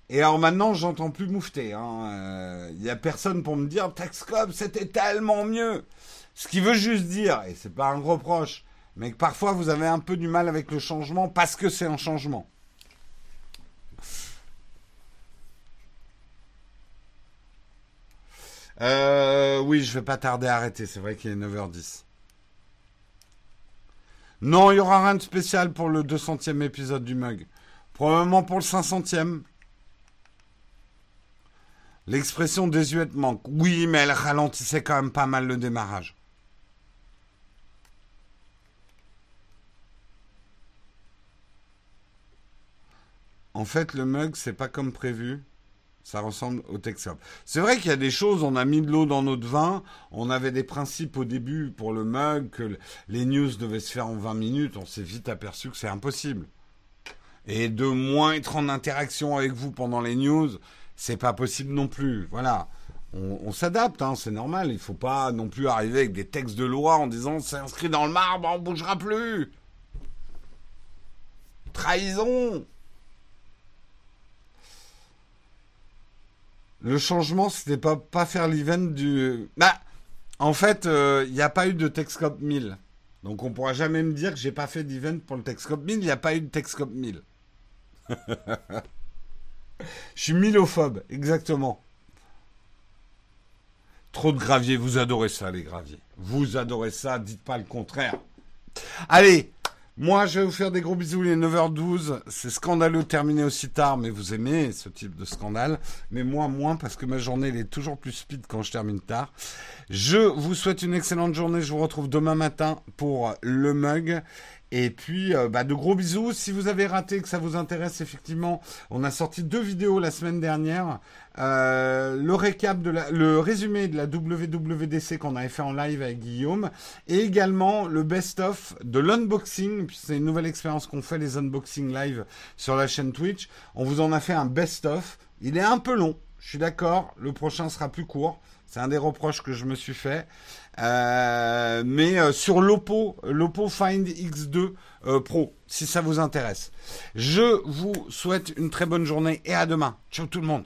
Et alors maintenant, j'entends plus moufter. Il hein. euh, n'y a personne pour me dire « Techscope, c'était tellement mieux !» Ce qui veut juste dire, et c'est pas un reproche, mais que parfois, vous avez un peu du mal avec le changement parce que c'est un changement. Euh, oui, je vais pas tarder à arrêter. C'est vrai qu'il est neuf heures dix. Non, il n'y aura rien de spécial pour le deux centième épisode du mug. Probablement pour le cinq centième. L'expression désuète manque. Oui, mais elle ralentissait quand même pas mal le démarrage. En fait, le mug, c'est pas comme prévu. Ça ressemble au Techscope. C'est vrai qu'il y a des choses, on a mis de l'eau dans notre vin, on avait des principes au début pour le mug, que les news devaient se faire en vingt minutes, on s'est vite aperçu que c'est impossible. Et de moins être en interaction avec vous pendant les news, c'est pas possible non plus. Voilà, on, on s'adapte, hein, c'est normal, il faut pas non plus arriver avec des textes de loi en disant « c'est inscrit dans le marbre, on bougera plus !» Trahison ! Le changement, c'était pas, pas faire l'event du... Bah, en fait, il euh, n'y a pas eu de Techscope mille. Donc, on ne pourra jamais me dire que j'ai pas fait d'event pour le Techscope mille. Il n'y a pas eu de Techscope mille. Je suis millophobe, exactement. Trop de graviers. Vous adorez ça, les graviers. Vous adorez ça. Dites pas le contraire. Allez, moi, je vais vous faire des gros bisous. Il est neuf heures douze. C'est scandaleux de terminer aussi tard, mais vous aimez ce type de scandale. Mais moi, moins, parce que ma journée, elle est toujours plus speed quand je termine tard. Je vous souhaite une excellente journée. Je vous retrouve demain matin pour le mug. Et puis, euh, bah, de gros bisous. Si vous avez raté, que ça vous intéresse, effectivement, on a sorti deux vidéos la semaine dernière. Euh, le récap de la, le résumé de la W W D C qu'on avait fait en live avec Guillaume, et également le best-of de l'unboxing. C'est une nouvelle expérience qu'on fait, les unboxings live sur la chaîne Twitch. On vous en a fait un best-of. Il est un peu long, je suis d'accord. Le prochain sera plus court. C'est un des reproches que je me suis fait. Euh, mais euh, sur l'Oppo, l'Oppo Find X deux euh, Pro, si ça vous intéresse. Je vous souhaite une très bonne journée et à demain. Ciao tout le monde.